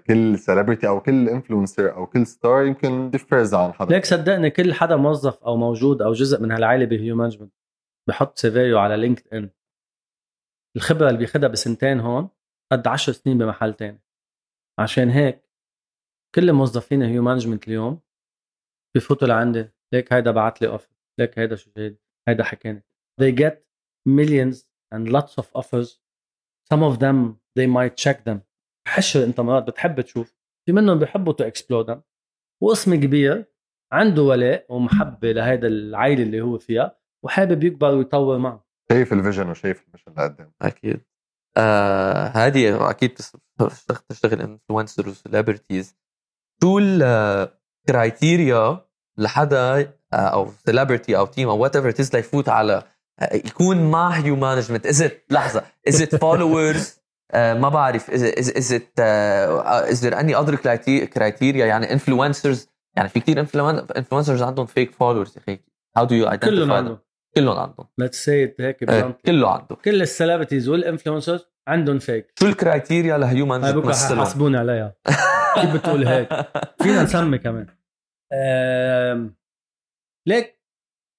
كل celebrity أو كل influencer أو كل star يمكن differs عن حدا. ليك صدقني كل حدا موظف أو موجود أو جزء من هالعائلة بهيومن مانجمنت بحط سيفيو على لينكد إن, الخبرة اللي بيخدها بسنتين هون قد عشر سنين بمحل تاني. عشان هيك كل موظفين هيومن مانجمنت اليوم بيفوتوا لعندي, ليك هيدا بعت لي offer, ليك هيدا شو جيد, هيدا حكاني. They get millions and lots of offers. Some of them they might check them. حشر انت مرات بتحب تشوف, في منهم بيحبوا تو اكسبلور them, واسم كبير عنده ولاء ومحبه لهذا العائله اللي هو فيها وحابب يكبر ويطور معه. شايف الفيجن وشايف المشن لقدام. اكيد آه هادي اكيد تشتغل انفلونسر وسيلبرتيز. شو الكرايتيريا لحدا او سيلبرتي او تيم او وات ايفر تيز ليفوت على يكون مع هيومن مانجمنت؟ از ات لحظه از ات فولوورز ما بعرف از ات از ذير اني اذر كرايتيريا يعني انفلونسرز. يعني في كتير انفلونسرز عندهم فيك فولوورز. اخي هاو دو يو ايدنتيفاي؟ كلهم عندهم, ليتس سي هيك بلانت, كله عنده, كل السيلبرتيز والانفلونسرز عندهم فيك. شو الكرايتيريا لهيومن مانجمنت؟ حاسبون عليها كيف بتقول هيك فينا نسمي كمان ليك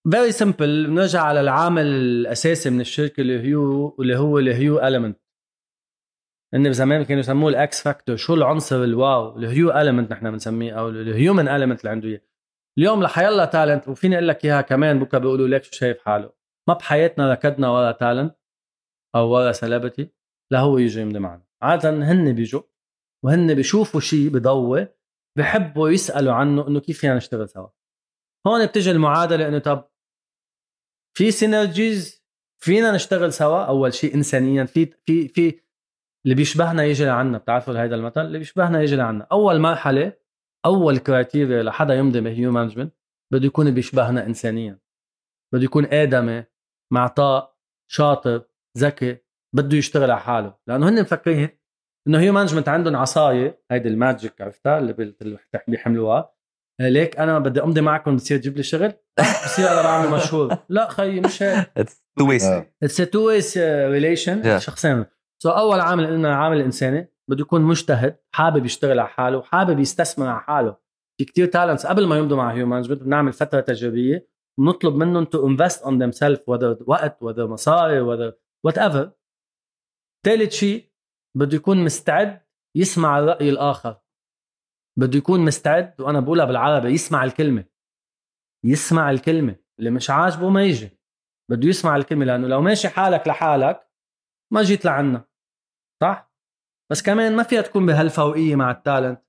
very simple. بنرجع على العامل الأساسي من الشركة اللي هو اللي هو اللي هو element. إن زمان كانوا يسموه الأكس فاكتور, شو العنصر الواو اللي هو element نحن بنسميه, أو اللي human element اللي عنده إياه. اليوم لحيلا تالنت, وفيني أقول لك إياها كمان بكرة بيقولوا لك شو شايف حاله. ما بحياتنا ركضنا ورا تالنت أو ورا سلبتي لا هو يجي يمضي معنا. عادة هن بيجوا وهن بيشوفوا شيء بيضوي بحبوا يسألوا عنه إنه كيف يعني نشتغل سوا. هون بتجي المعادلة إنه طب في سينرجيز فينا نشتغل سوا. أول شيء إنسانيا في في في اللي بيشبهنا يجي لعنا, بتعرفوا هيدا المثل اللي بيشبهنا يجي لعنا. أول مرحلة أول كرايتيريا لحدا يمضي بهيومن مانجمنت بده يكون بيشبهنا إنسانيا, بده يكون آدمي معطاء شاطر ذكي, بده يشتغل على حاله. لأنه هن مفكرين إنه هيومن مانجمنت عندهم عصاية هيدا الماجيك, عرفتها اللي بيحملوها. ليك أنا بدي أمضي معكم بصير تجيب لي شغل, بصير أنا بعمل مشهور. لا خي مش هيك. It's two ways. It's a two ways relation. Yeah. شخصين. so أول عامل إنه عامل إنساني بده يكون مجتهد, حابب يشتغل على حاله, حابب يستثمر على حاله. في كتير تالنتس قبل ما يمضوا مع هيومن مانجمنت بنعمل فترة تجريبية ونطلب منهم to invest on themselves, whether وقت whether مصاري whether whatever. ثالث شيء بده يكون مستعد يسمع الرأي الآخر, بده يكون مستعد, وأنا بقولها بالعربي, يسمع الكلمة. يسمع الكلمة اللي مش عاجبه ما يجي, بده يسمع الكلمة. لأنه لو ماشي حالك لحالك ما جيت لعنا, صح؟ بس كمان ما فيها تكون بهالفوقية مع التالنت,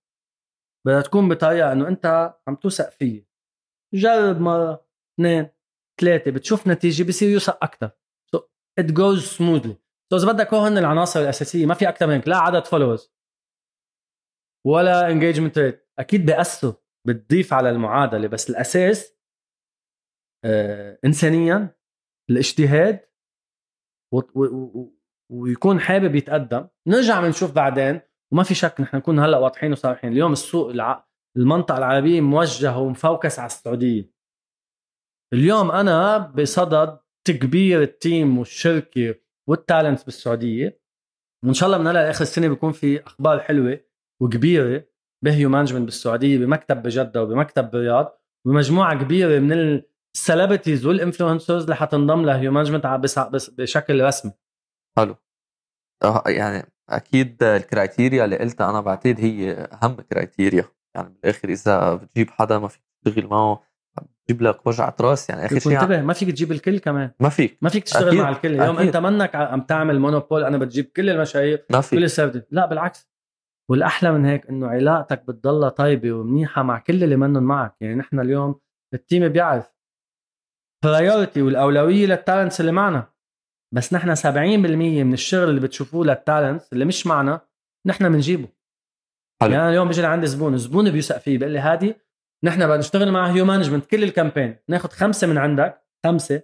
بدها تكون بطريقة أنه أنت عم توثق فيه. جرب مرة اثنين ثلاثة بتشوف نتيجة, بصير يوثق أكتر. so it goes smoothly. so إذا بدك هون العناصر الأساسية ما في أكتر منك, لا عدد followers ولا engagement rate. أكيد بأسه بتضيف على المعادلة, بس الأساس آه إنسانيا الاجتهاد ويكون حابب يتقدم. نرجع منشوف بعدين, وما في شك نحن نكون هلأ واضحين وصريحين. اليوم السوق الع... المنطقة العربية موجه ومفوكس على السعودية. اليوم أنا بصدد تكبير التيم والشركة والتالنتس بالسعودية, وإن شاء الله من هلأ لآخر السنة بيكون في أخبار حلوة وكبيرة بهيو مانجمنت بالسعودية, بمكتب بجدة وبمكتب برياض, ومجموعة كبيرة من السلبتيز والإنفلونسرز لحتى تنضم لهيو مانجمنت بشكل رسمي. حلو. يعني أكيد الكرايتيريا اللي قلتها أنا بعتقد هي أهم كرايتيريا. يعني بالآخر إذا بتجيب حدا ما في تشتغل معه جيب لك وجعة راس يعني اخر شيء انتبه ما فيك تجيب الكل كمان ما فيك ما فيك تشتغل أكيد. مع الكل اليوم أكيد. انت منك عم تعمل مونوبول انا بتجيب كل المشاهير كل السردين لا بالعكس والاحلى من هيك انه علاقتك بتضلها طيبه ومنيحه مع كل اللي منن معك يعني نحن اليوم التيم بيعرف برايورتي والاولويه للتالنتس اللي معنا بس نحن سبعين بالمية من الشغل اللي بتشوفوه للتالنتس اللي مش معنا نحن بنجيبه يعني انا اليوم بيجي عندي زبون زبون بيوثق فيه بيقول لي هادي نحن بدنا نشتغل مع هيومن مانجمنت كل الكامبين ناخذ خمسة من عندك خمسة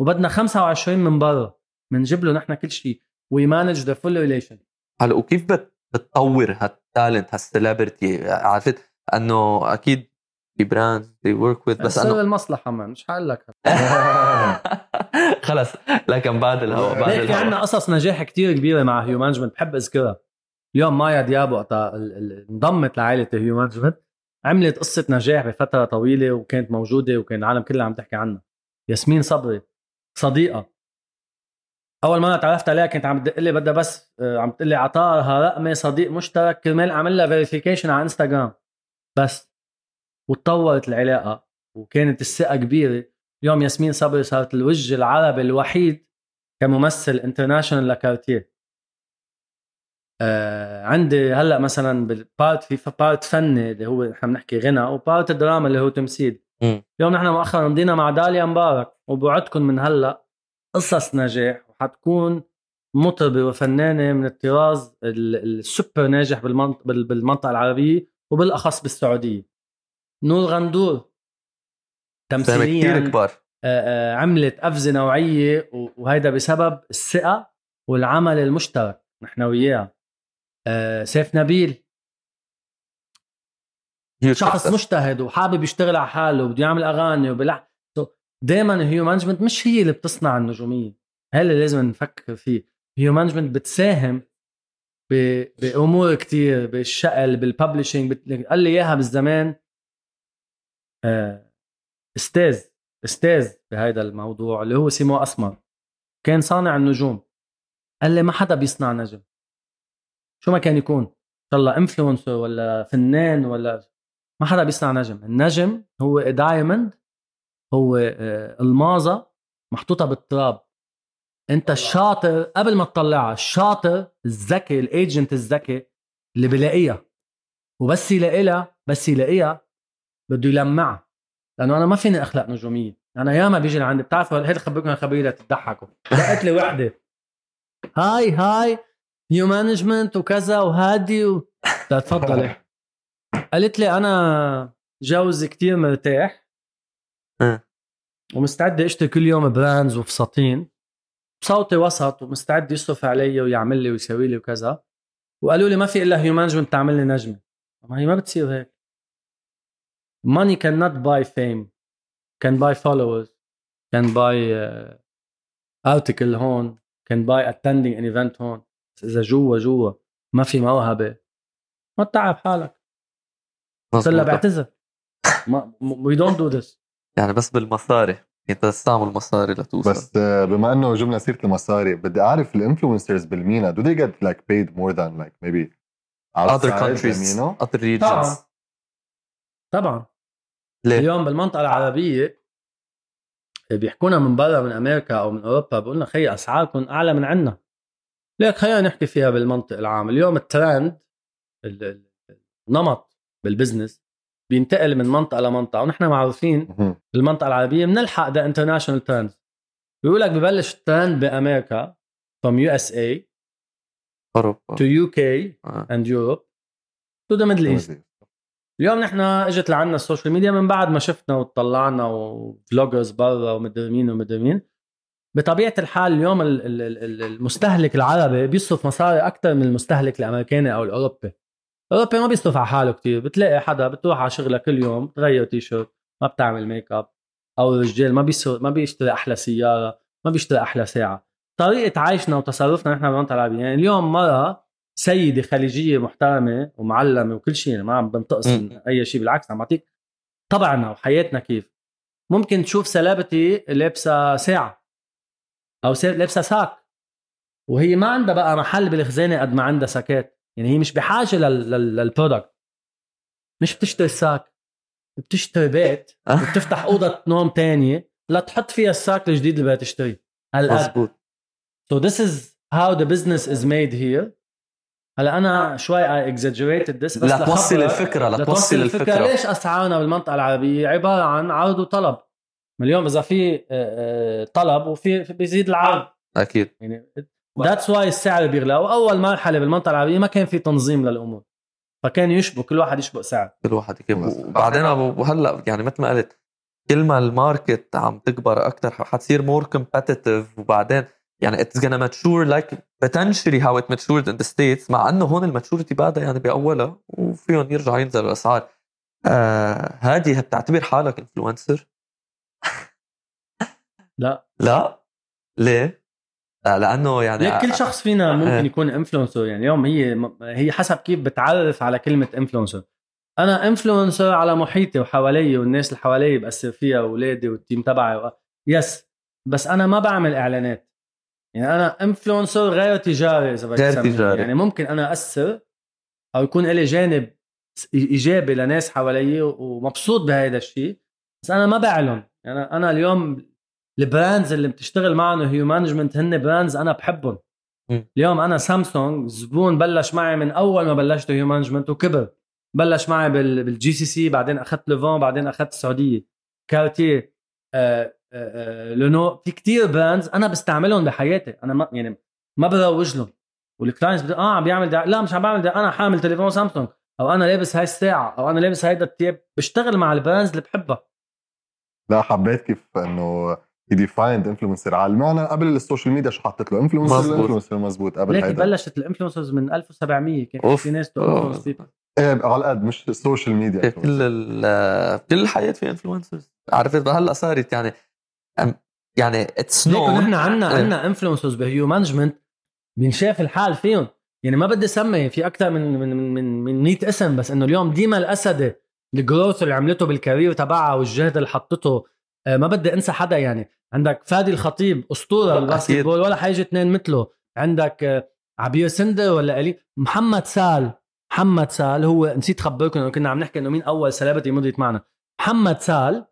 وبدنا خمسة وعشرين من برا بنجيب له نحن كل شيء وي مانج ذا فول ريليشن هلا وكيف بتطور هالتالنت هالسليبرتي عرفت انه اكيد في براند they work with بس أنا المصلحة ما مش حقلك خلص لكن بعد الهواء بعد الهواء عندنا قصص نجاح كتير كبيرة مع هيو مانجمنت بحب أذكرها اليوم مايا دياب وقتها انضمت لعائلة هيو مانجمنت عملت قصة نجاح بفترة طويلة وكانت موجودة وكان العالم كله عم تحكي عنها ياسمين صبري صديقة أول ما تعرفت عليها كنت عم تقلي بدها بس عم تقلي عطارها رقمي صديق مشترك كرمال أعمل لها verification على انستغرام بس وتطورت العلاقة وكانت الثقة كبيرة اليوم ياسمين صبري صارت الوجه العربي الوحيد كممثل انترناشنال لكارتير آه عندي هلأ مثلا بالبارت في بارت فني اللي هو نحن بنحكي غنى وبارت الدراما اللي هو تمثيل م. اليوم نحن مؤخرا مضينا مع داليا مبارك وبوعدكم من هلأ قصص نجاح وحتكون مطربة وفنانة من الطراز السوبر ناجح بالمنطقة, بالمنطقة العربية وبالأخص بالسعودية نور غندور تمثيليا عملت قفزة نوعية وهيدا بسبب الثقة والعمل المشترك نحن وياها سيف نبيل شخص مجتهد وحابب يشتغل على حاله وبده يعمل أغاني وبلح دايما هيو مانجمنت مش هي اللي بتصنع النجومية هل لازم نفكر فيه هيو مانجمنت بتساهم بأمور كتير بالشغل بالببلشينج قال لي إياها بالزمان استاذ استاذ بهذا الموضوع اللي هو سيمو أسمر كان صانع النجوم قال لي ما حدا بيصنع نجم شو ما كان يكون إن شاء الله إنفلونسر ولا فنان ولا ما حدا بيصنع نجم النجم هو دايموند هو المازة محطوطة بالتراب أنت الشاطر قبل ما تطلعها الشاطر الذكي الأيجنت الذكي اللي بلاقيها وبس يلاقيها بس يلاقيها بده يلمعها لأنه أنا ما فيني أخلق نجومية أنا ياما بيجي لعندي بتعرفوا هيدا خبركم خبرية تضحكوا لقيت لي وحدة هاي هاي نيو مانجمنت وكذا وهادي و... تفضلي قالت لي أنا جوزي كتير مرتاح ومستعدة أشتري كل يوم براندز وفساتين بصوتي وسط ومستعد يصرف علي ويعمل لي ويسوي لي وكذا وقالوا لي ما في إلا نيو مانجمنت تعمل لي نجمة ما هي ما بتصير هيك Money cannot buy fame, can buy followers, can buy uh, article هون, can buy attending an event هون. إذا جوا جوا ما في موهبة ما تتعب حالك. صلّى بعتذر. ما we don't do this. يعني بس بالمصاري أنت تستعمل مصاري لتوصل. بس بما إنه جبنا سيرة المصاري بدي أعرف الانفلونسرز بالمينا do they get like paid more than like maybe other countries, other regions. طبعا ليه؟ اليوم بالمنطقة العربية بيحكونا من برا من أمريكا أو من أوروبا بيقولنا خي أسعاركم أعلى من عنا ليك خلينا نحكي فيها بالمنطق العام اليوم الترند النمط بالبزنس بينتقل من منطقة لمنطقة ونحن معروفين بالمنطقة العربية بنلحق ده international trends بيقولك ببلش الترند بأمريكا from يو إس إيه أوروبا to يو كي and Europe to the Middle East اليوم نحن اجت لعنا السوشيال ميديا من بعد ما شفنا وطلعنا وفلوجرز برا ومدرمين ومدرمين بطبيعة الحال اليوم المستهلك العربي بيصرف مصاري أكتر من المستهلك الأمريكاني أو الأوروبي الأوروبي ما بيصرف على حاله كتير بتلاقي حدا بتروح على شغله كل يوم تغير تيشيرت ما بتعمل ميك اب أو الرجال ما, ما بيشتري أحلى سيارة ما بيشتري أحلى ساعة طريقة عايشنا وتصرفنا نحن بنطلع العربية يعني اليوم مرة سيدة خليجية محترمة ومعلمة وكل شيء ما عم بنتقص أي شيء بالعكس عم بعطيك طبعنا وحياتنا كيف ممكن تشوف سلابتي لابسة ساعة أو لابسة ساك وهي ما عندها بقى محل بالخزانة قد ما عندها ساكات يعني هي مش بحاجة لل... لل... للبرودكت مش بتشتري الساك بتشتري بيت وبتفتح أوضة نوم تانية لا تحط فيها الساك الجديد اللي بتشتري هلأ. So this is how the business is made here. هلا أنا شوي I exaggerated this بس لتوصل الفكرة لتوصل الفكرة ليش أسعارنا بالمنطقة العربية عبارة عن عرض وطلب. اليوم إذا في طلب وفي بيزيد العرض أكيد يعني that's why السعر بيغلى. وأول مرحلة بالمنطقة العربية ما كان في تنظيم للأمور فكان يشبه كل واحد يشبه سعر كل واحد يكمل. وبعدين هلا يعني مثل ما قلت كل ما الماركت عم تكبر أكتر حتصير more competitive وبعدين يعني it's gonna mature like potentially how it matured in the states. مع أنه هون الماتشورتي بعدها يعني بأولها وفيهم يرجع ينزل الأسعار. آه هادي بتعتبر حالك إنفلونسر؟ لا لا ليه؟ آه لأنه يعني ليه كل شخص فينا ممكن يكون إنفلونسر يعني يوم هي هي حسب كيف بتعرف على كلمة إنفلونسر. أنا إنفلونسر على محيطي وحوالي والناس اللي حوالي بأثر فيها أولادي والتيم تبعي و... يس بس أنا ما بعمل إعلانات يعني أنا إنفلونسر غير تجاري إذا غير تجاري يعني ممكن أنا أأثر أو يكون إلي جانب إيجابي لناس حوالي ومبسوط بهذا الشيء بس أنا ما بعلن يعني أنا اليوم البراندز اللي بتشتغل معنا هيو مانجمنت هن براندز أنا بحبهم. اليوم أنا سامسونج زبون بلش معي من أول ما بلشت هيو مانجمنت وكبر بلش معي بالجي سي سي بعدين أخذت ليفون بعدين أخذت السعودية كارتيه آه لأنه في كتير براندز أنا بستعملهم بحياتي أنا ما يعني ما بروج لهم والكلاينتس بده آه عم بيعمل ده لا مش عم بعمل ده أنا حامل تليفون سامسونج أو أنا لابس هاي الساعة أو أنا لابس هيدا التياب بشتغل مع البراندز اللي بحبها. لا حبيت كيف إنه يديفايند إنفلونسر على المعنى قبل السوشيال ميديا شو حطت له إنفلونسر إنفلونسر مزبوط قبل هيدا. لكن بلشت الإنفلونسرز من ألف وسبعمية كان في ناس تقول ايه على قد مش السوشيال ميديا كل كل حياة في إنفلونسرز عرفت بقى هلا صارت يعني يعني it's known نحن عنا عنا إنفلونسرز بهيو مانجمنت بنشاف الحال فيهم يعني ما بدي سمي في أكتر من من من من مية اسم بس إنه اليوم ديما الأسد الجروث اللي عملته بالكارير تبعه والجهد اللي حطته ما بدي أنسى حدا يعني عندك فادي الخطيب أسطورة الباسكتبول ولا حاجة اثنين مثله عندك عبير سندر ولا قليل محمد سال محمد سال هو نسيت خبركم إنه كنا عم نحكي إنه مين أول سلابتي مضيت معنا محمد سال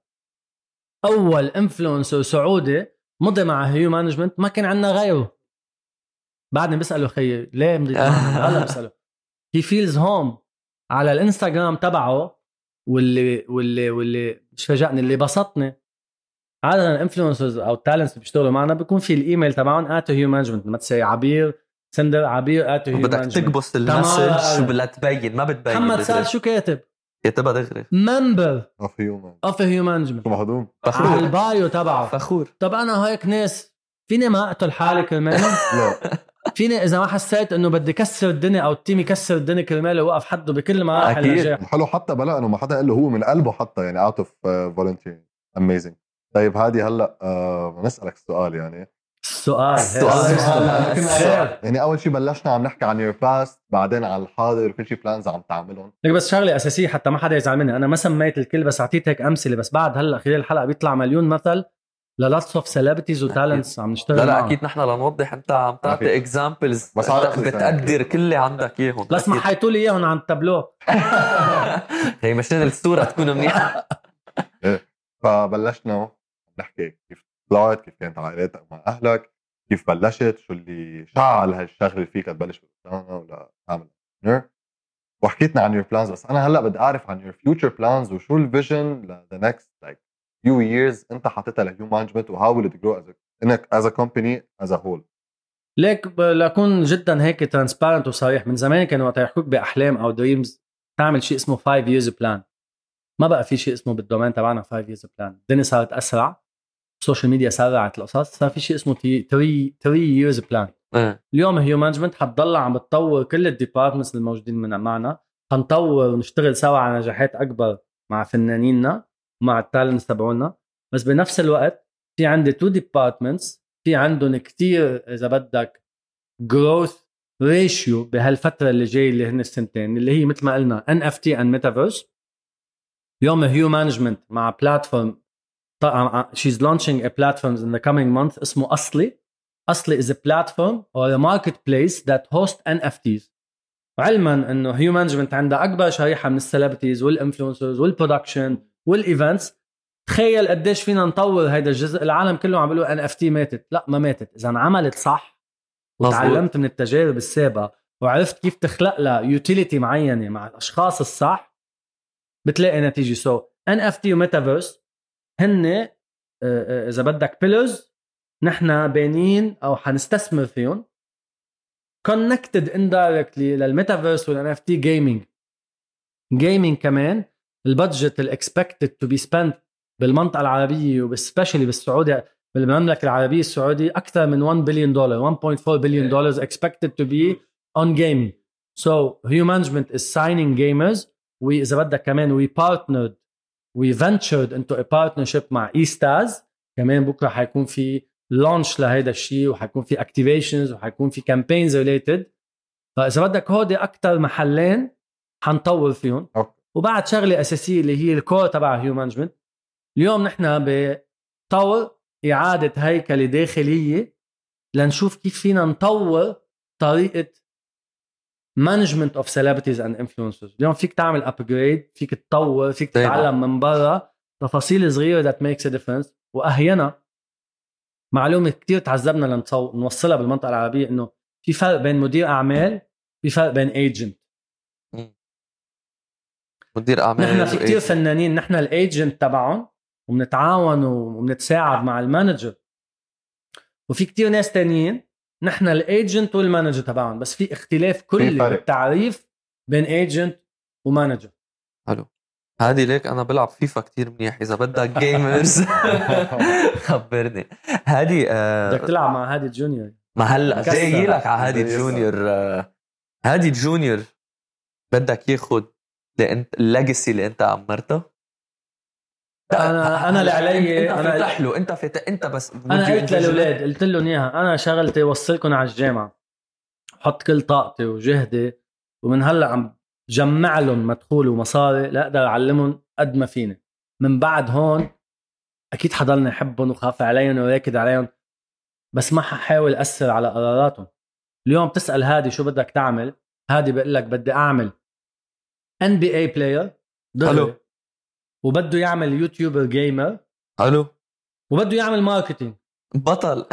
أول إنفلونسر سعودي مضي مع هيو مانجمنت ما كان عنا غيره. بعدني بسأله خير ليه مضيت معنا هلا بسأله he feels home على الانستغرام تبعه واللي واللي واللي مش فاجأني اللي بسطني عادة الإنفلونسرز أو التالنتس بيشتغلوا معنا بيكون في الإيميل تبعهم at هيو مانجمنت ما تسي عبير سندر عبير آتو هيو بدك تكبس المسج ولا تبين ما بتبين محمد سال شو كاتب كاتبها دغري ممبر اوف هيو اوف هيو مانجمنت مهضوم فخور البايو تبعه فخور. طب أنا هيك ناس فيني ما أقتل حالي كرماله لا فيني إذا ما حسيت إنه بدي كسر الدنيا أو التيم يكسر الدنيا كرماله وقف حده بكل ما أكيد حلو حتى بلا إنه ما حدا قال له هو من قلبه حتى يعني عاطف فولنتير أميزنج. طيب هادي هلأ آه نسألك السؤال يعني السؤال يعني أول شيء بلشنا عم نحكي عن your past بعدين عن الحاضر وكل شيء plans عم تعملهم لك بس شغلة أساسية حتى ما حدا يزعل مني أنا ما سميت الكل بس عطيت هيك أمثلة بس بعد هلأ خلال الحلقة بيطلع مليون مثل للاتصف celebrities وtalents عم نشتغل لا لا معهم. أكيد نحن لنوضح أنت عم تعطي examples بتقدر كل اللي عندك إيهن لا اسمح حيطولي إيهن عن التابلو هي مشان الصورة تكون منيحة. فبلشنا نحكي كيف طلعت كيف كانت عائلتك مع أهلك كيف بلشت شو اللي شعل هالشغل اللي فيك تبلش بالروتانا ولا تعمل انتربرنور وحكيتنا عن your plans بس أنا هلأ بدي أعرف عن your future plans وشو ال vision ل the next like few years أنت حطيتها ل human management وhow will it grow as a as a company as a whole. ليك لأكون جدا هيك transparent وصريح من زمان كانوا وقت يحكوك بأحلام أو dreams تعمل شيء اسمه five years plan ما بقى في شيء اسمه بالدومين تبعنا five years plan. الدنيا صارت أسرع السوشيال ميديا سرعت القصص صار في شيء اسمه three years plan. اليوم هيو مانجمنت حتضل عم بتطور كل الديبارتمنتس الموجودين من معنا حنطور ونشتغل سوا على نجاحات أكبر مع فنانيننا مع التالنتس تبعونا بس بنفس الوقت في عندي two departments في عندهم كتير إذا بدك growth ratio بهالفترة اللي جاي اللي هن السنتين اللي هي مثل ما قلنا إن إف تي and Metaverse. اليوم هيو مانجمنت مع بلاتفورم she's launching a platform in the coming month اسمه أصلي. أصلي is a platform or a marketplace that hosts إن إف تيز وعلماً أنه هيو مانجمنت عنده أكبر شريحة من السليبرتيز والإنفلونسرز والبرودكشن والايفنتس. تخيل قديش فينا نطور هيدا الجزء. العالم كله عم بيقولوا ان اف تي ماتت، لا ما ماتت، اذا عملت صح. تعلمت من التجارب السابقه وعرفت كيف تخلق لها يوتيليتي معينه مع الاشخاص الصح، بتلاقي نتيجه. سو ان اف تي وميتافيرس هن اذا بدك بيلرز نحن بانين او حنستثمر فيهم connected indirectly للميتافيرس والان اف تي. جيمنج جيمنج كمان البادجت الاكسبكتد تو بي سبنت بالمنطقه العربيه وبسبشلي بالسعوديه، بالمملكه العربيه السعوديه، اكثر من one billion dollars one point four billion dollars expected to be on gaming. So Human Management is signing gamers. We إذا بدك كمان we partnered we ventured into a partnership مع Eastaz. كمان بكره حيكون في launch لهذا الشيء، وحيكون في activations، وحيكون في campaigns related. فإذا بدك هودي أكتر محلين حنطور فيهم. وبعد شغلة أساسية اللي هي الكور تبع Human Management. اليوم نحن بطور إعادة هيكلة داخلية لنشوف كيف فينا نطور طريقة management of celebrities and influencers. اليوم فيك تعمل upgrade، فيك تطور، فيك تتعلم من برا تفاصيل صغيرة that makes a difference. وأهينا معلومة كتير تعذبنا لنصو... نوصلها بالمنطقة العربية، إنه في فرق بين مدير أعمال، في فرق بين agent. مدير أعمال نحن في كتير فنانين نحن الagent تبعهم ومنتعاون ومنتساعد مع المانجر، وفي كتير ناس تانيين نحن الايجنت والمانجر تبعهم، بس في اختلاف كلي بالتعريف بين ايجنت ومانجر. حلو هادي، ليك انا بلعب فيفا كتير منيح، اذا بدك جيمرز خبرني. هادي بدك تلعب مع هادي الجونيور؟ ما هلا جاي لك على هادي الجونيور. هادي الجونيور بدك ياخذ الليجاسي اللي انت عمرته. انا انا اللي علي، انا فتح له انت فتح انت بس. انا قلت للاولاد، قلت لهم اياها انا شغلتي وصلكم على الجامعه، حط كل طاقتي وجهدي، ومن هلا عم جمع لهم مدخول ومصاري لا اقدر اعلمهم قد ما فيني. من بعد هون اكيد حضلني احبهم وخاف عليهم وراكد عليهم، بس ما ححاول اثر على قراراتهم. اليوم تسال هادي شو بدك تعمل، هادي بقول لك بدي اعمل N B A player ضل، وبده يعمل يوتيوبر جيمر. حلو. وبده يعمل ماركتينج بطل.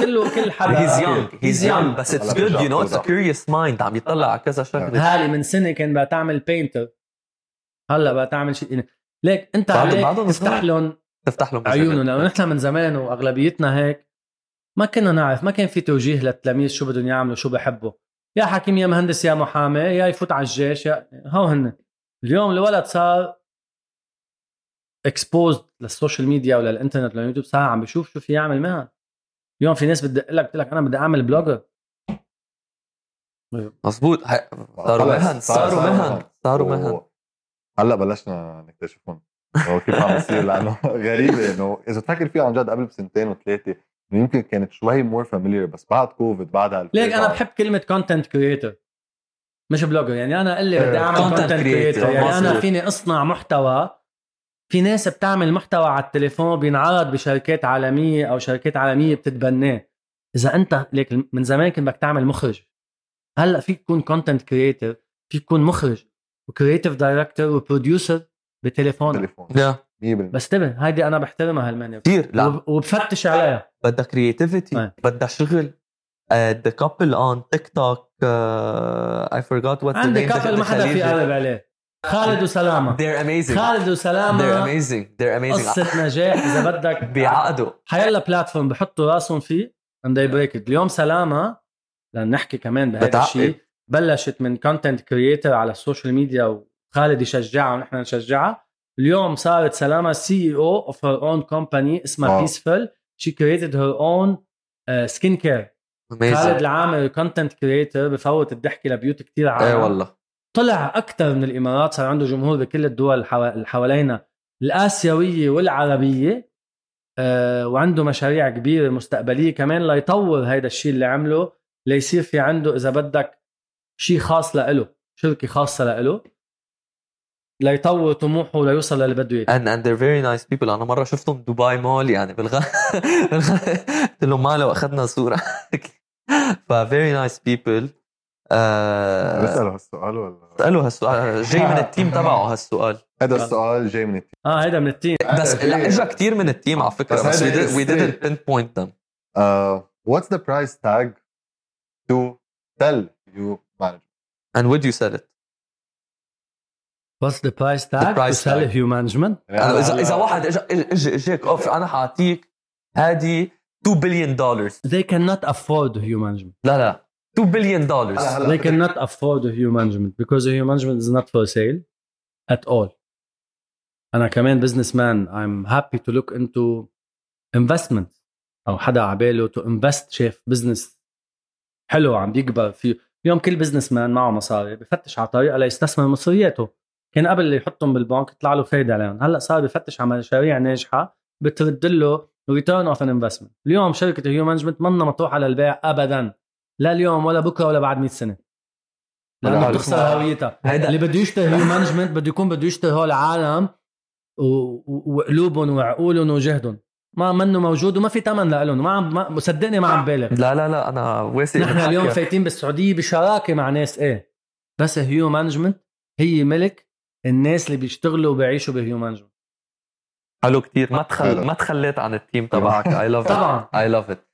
كله كل حدا he's young he's young بس it's good you know it's a curious mind. عم يطلع على كذا شغله. هالي من سنه كان بقى تعمل بينتر، هلا بقى تعمل شيء. ليك انت عليك تفتح لهم تفتح لهم عيونهم. لو نحن من زمان واغلبيتنا هيك ما كنا نعرف، ما كان في توجيه للتلاميذ شو بدهم يعملوا شو بحبوا، يا حكيم يا مهندس يا محامي يا يفوت على الجيش يا هو هن. اليوم الولد صار exposed للسوشيال ميديا ولا الانترنت ولا اليوتيوب، صار عم بشوف شو في يعمل مهن. اليوم في ناس بدي اقول لك قلت لك انا بدي اعمل بلوجر. مظبوط. صاروا مهن صاروا مهن صاروا مهن هلا بلشنا نكتشفهم كيف عم يصير، لانه غريبه انه اذا تفكر فيها عن جد قبل بسنتين وثلاثه يمكن كانت شوي مور فاميليير، بس بعد كوفيد بعدها. ليك انا بحب كلمه كونتنت كرييتور مش بلوجر. يعني أنا قلي بدي أعمل content creator، يعني أنا فيني أصنع محتوى. في ناس بتعمل محتوى على التليفون بينعرض بشركات عالمية أو شركات عالمية بتتبناه. إذا أنت ليك من زمان كنت بدك تعمل مخرج، هلأ فيك تكون content creator، فيك تكون مخرج وcreative director وproducer بتليفون. بس تبه هيدي أنا بحترمها هالمهنة وبفتش عليها. بدها creativity، بدها شغل. Uh, the couple on TikTok, uh, I forgot what the name. The couple ما حدا في قلب عليه. خالد وسلامة. They're amazing. خالد وسلامة. They're amazing. They're amazing. قصة نجاح إذا بدك. بيعقدوا. حيلا بلاتفورم بحطوا راسهم فيه and they break it. اليوم سلامة لنحكي كمان بهذا الشيء. بلشت من content creator على السوشيال ميديا وخالد يشجعها ونحن نشجعها. اليوم صارت سلامة C E O of her own company اسمها Peaceful. She created her own uh, skincare. خالد العامل كونتنت كرييتر بفوت الضحكه لبيوت كتير عالي. اي والله طلع اكثر من الامارات، صار عنده جمهور بكل الدول اللي حوالينا الاسيويه والعربيه، آه، وعنده مشاريع كبيره مستقبليه كمان ليطور هيدا الشيء اللي عمله ليصير في عنده اذا بدك شيء خاص له، شركه خاصه له ليطور طموحه وليوصل للي بده اياه. and and they're very nice people. انا مره شفتهم دبي مول، يعني بالغ قلت لهم ماله واخذنا صوره. ف very nice people. بسأله هالسؤال ولا بسأله هالسؤال جاي من التيم تبعه هالسؤال هذا السؤال جاي من التيم اه هذا من التيم بس لا اجى كتير من التيم على فكرة بس we didn't pinpoint them. Uh, what's the price tag to tell you management? And would you sell it? What's the price tag the price to tag. Sell you management? إذا إذا واحد إجا إجاك أوف أنا حاعطيك هذه two billion dollars. They cannot afford you management. لا لا two billion dollars. They cannot afford you management because you management is not for sale at all. أنا كمان businessman. I'm happy to look into investment. أو حدا عباله to invest شاف business حلو عم بيكبر فيه. اليوم كل بزنس مان معه مصاري بفتش على طريقة ليستثمر مصرياته. كان قبل اللي يحطهم بالبنك يطلع له فايدة عليهم. هلأ صار بفتش على مشاريع ناجحة بترد له return of an investment. اليوم شركة هيو مانجمنت منا مطروحة على البيع أبدا, لا اليوم ولا بكرة ولا بعد مئة سنة, لأنه بتخسر هويتها. اللي بده يشتري هيو مانجمنت بده يكون بده يشتري هول العالم وقلوبهم وعقولهم وجهدهم. ما منه موجود وما في ثمن لهم. ما عم صدقني ما عم بالغ. لا لا لا انا واثق. نحن اليوم فايتين بالسعوديه بشراكه مع ناس ايه, بس هيو مانجمنت هي ملك الناس اللي بيشتغلوا وبيعيشوا بهيو مانجمنت. حلو كتير. ما تخل ما تخليت عن التيم تبعك. اي لاف طبعا اي لاف ات.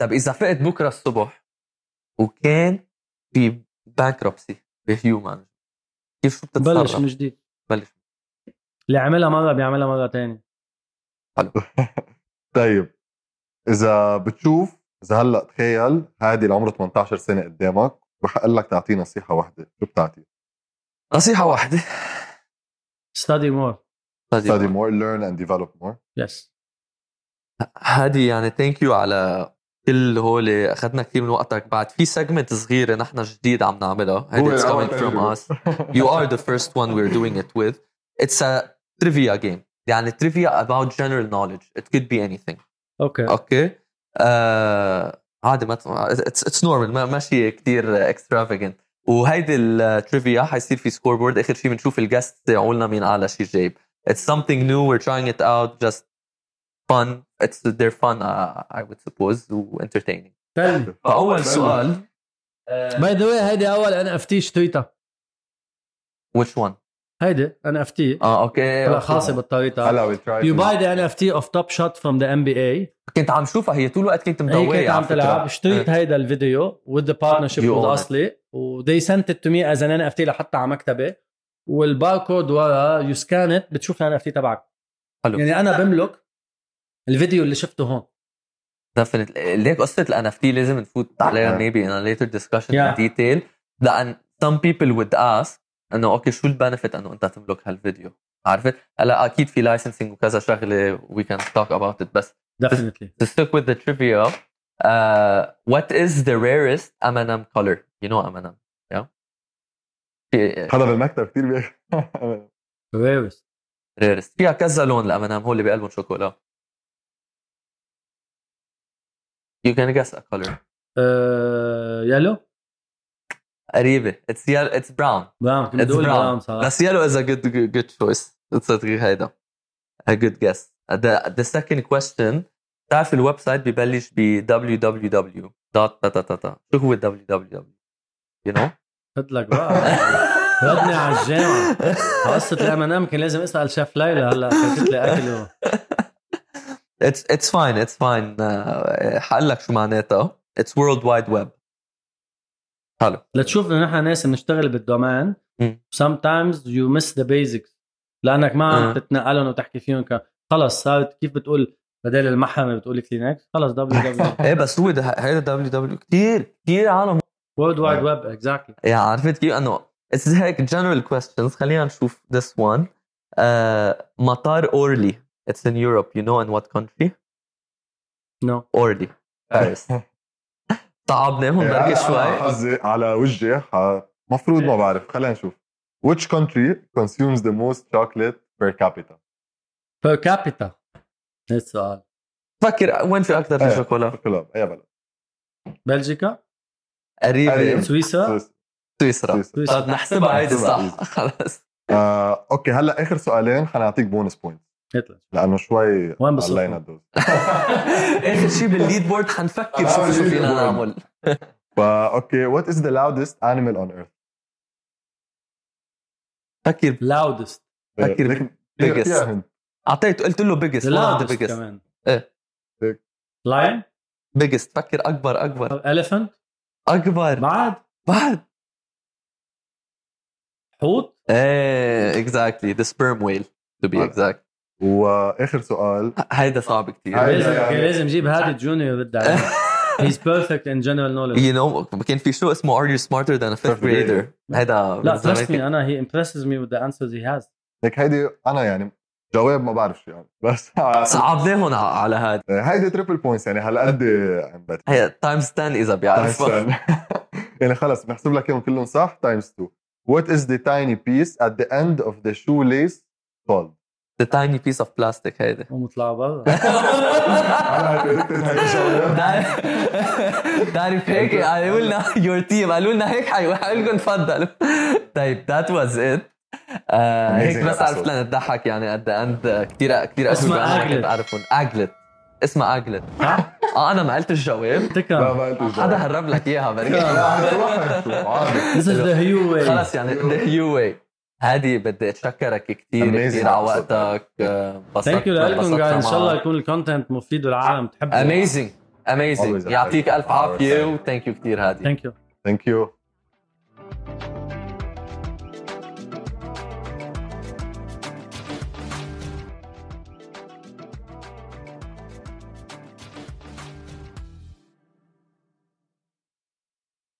طب اذا فقت بكره الصبح وكان في بانكروبسي بهيو مانجمنت كيف بتتصرف؟ بلش من جديد. بلش اللي عملها مره بيعملها مره ثانيه. حلو. طيب إذا بتشوف إذا هلأ تخيل هادي العمر ثمانية عشر سنة قدامك بحق لك تعطيه نصيحة واحدة, شو بتعطيه؟ نصيحة واحدة. study more study, study more. more learn and develop more. yes. هادي يعني thank you على كل هولي. أخذنا كتير من وقتك. بعد في segment صغيرة نحن جديد عم نعملها. هادي it's coming from us. you are the first one we're doing it with. it's a trivia game. يعني trivia about general knowledge. It could be anything. Okay. Okay. عادي ما it's it's normal. ما ماشي كتير extravagant. وهيدي التريفيا حيصير في scoreboard. آخر شيء بنشوف الجست تاعولنا مين على شيء جايب. It's something new. We're trying it out. Just fun. It's they're fun. Uh, I would suppose و entertaining. طيب. أول سؤال. By the way هيدي أول أنا إن إف تي شتريتها. Which one? هيدا إن إف تي اه اوكي خاصه بالطريقه you buy the إن إف تي of top shot from the إن بي إيه. كنت عم شوفها هي طول الوقت كنت مدويه. كنت عم تلعب. اشتريت هيدا الفيديو with the partnership الاصلي و they sent it to me as an إن إف تي لحطها على مكتبه والباركود ورا you scan it بتشوف ال إن إف تي تبعك. حلو. يعني انا بملك الفيديو اللي شفته هون. definitely ليك قصه ال إن إف تي لازم نفوت عليها maybe in a later discussion in detail. لأن some people would ask انه اوكي شو البنفيت انه انت تملك هالفيديو؟ عارفه هلا اكيد في لايسنسنج وكذا شغله we can talk about it بس definitely to stick with the trivia. uh, what is the rarest M and M color? you know M and M yeah. هذا بالمكتب كثير بيع rarest rarest فيها كذا لون لأم إن إم هو اللي بقلبهم شوكولا. you can guess a color. uh, yellow. قريبة. it's yellow. it's brown. brown. it's brown. بس yellow is a good good choice. it's هيدا a good guess. the the second question. تعرف الويب سايت ببلش ب دبليو دبليو دبليو dot ta ta ta ta. شو هو دبليو دبليو دبليو؟ you know. هدلك بقى. ردني على الجامعة. قصة الأمانة ممكن لازم أسأل شيف ليلى هلا فاتت لي أكله. it's it's fine it's fine. حقلك شو معناتها. it's world wide web. حلو. لتشوف إن نحن ناس نشتغل بالدومين sometimes you miss the basics لأنك ما عم تتنقلهم وتحكي فيهم. خلص صارت كيف بتقول بدل المحامي بتقول كلينكس خلص دبليو دبليو. إيه بس هو هذا دبليو دبليو كتير كتير عالم World Wide Web. exactly. يا عرفت كيف أنه it's like general questions. خلينا نشوف this one. مطار أورلي. it's in Europe. you know in what country? no. أورلي Paris. تعبناهم بركة شوي على وجهي مفروض ما بعرف. خلينا نشوف which country consumes the most chocolate per capita. per capita هذا السؤال. فكر وين في أكثر من شوكولا. شوكولا أي بلد؟ بلجيكا. قريب. سويسرا. سويسرا. طب نحسبها هيدي صح خلاص. أوكي هلا آخر سؤالين حنعطيك بونس بوينت لأنه شوي علينا الدوز. آخر شي بالليد بورد حنفكر شو فينا نعمل. اوكي. What is the loudest animal on earth? فكر loudest. فكر biggest. أعطيته قلت له biggest. loudest كمان. إيه. lion. biggest. فكر أكبر أكبر. elephant. أكبر. بعد. بعد. حوت. إيه exactly the sperm whale to be exact. وآخر سؤال. هيدا صعب كتير. لازم جيب هادي جونيور ضد عليه. He's perfect in general knowledge. You know, كان في شو اسمه Are You Smarter Than a Fifth Grader. هذا. لا trust me أنا he impresses me with the answers he has. لك هيدي أنا يعني جواب ما بعرف يعني بس. صعبناهن على هاد. هيدي triple points يعني هلا قد عم هي times ten إذا بيعرف. يعني خلاص بنحسب لك يوم كلهم صح times two. What is the tiny piece at the end of the shoelace called? The tiny piece of plastic هيدا. ومطلع برا. تعرف هيك قالوا لنا your team قالوا لنا هيك حيقول لكم تفضلوا. طيب that was it. هيك بس عرفت لنا نضحك يعني at the end كتير كتير أسماء أغلط أعرفهم أغلط اسمها أغلط. آه أنا ما قلت الجواب. تكرم. هذا هرب لك إياها بركي. This is the Hugh way. خلاص يعني the Hugh way. هادي بدي أشكرك كتير كتير على وقتك. Thank you لكم قاعد إن شاء الله يكون الكونتنت مفيد والعالم تحبه. Amazing amazing يعطيك ألف عافية و thank you كتير هادي. Thank you thank you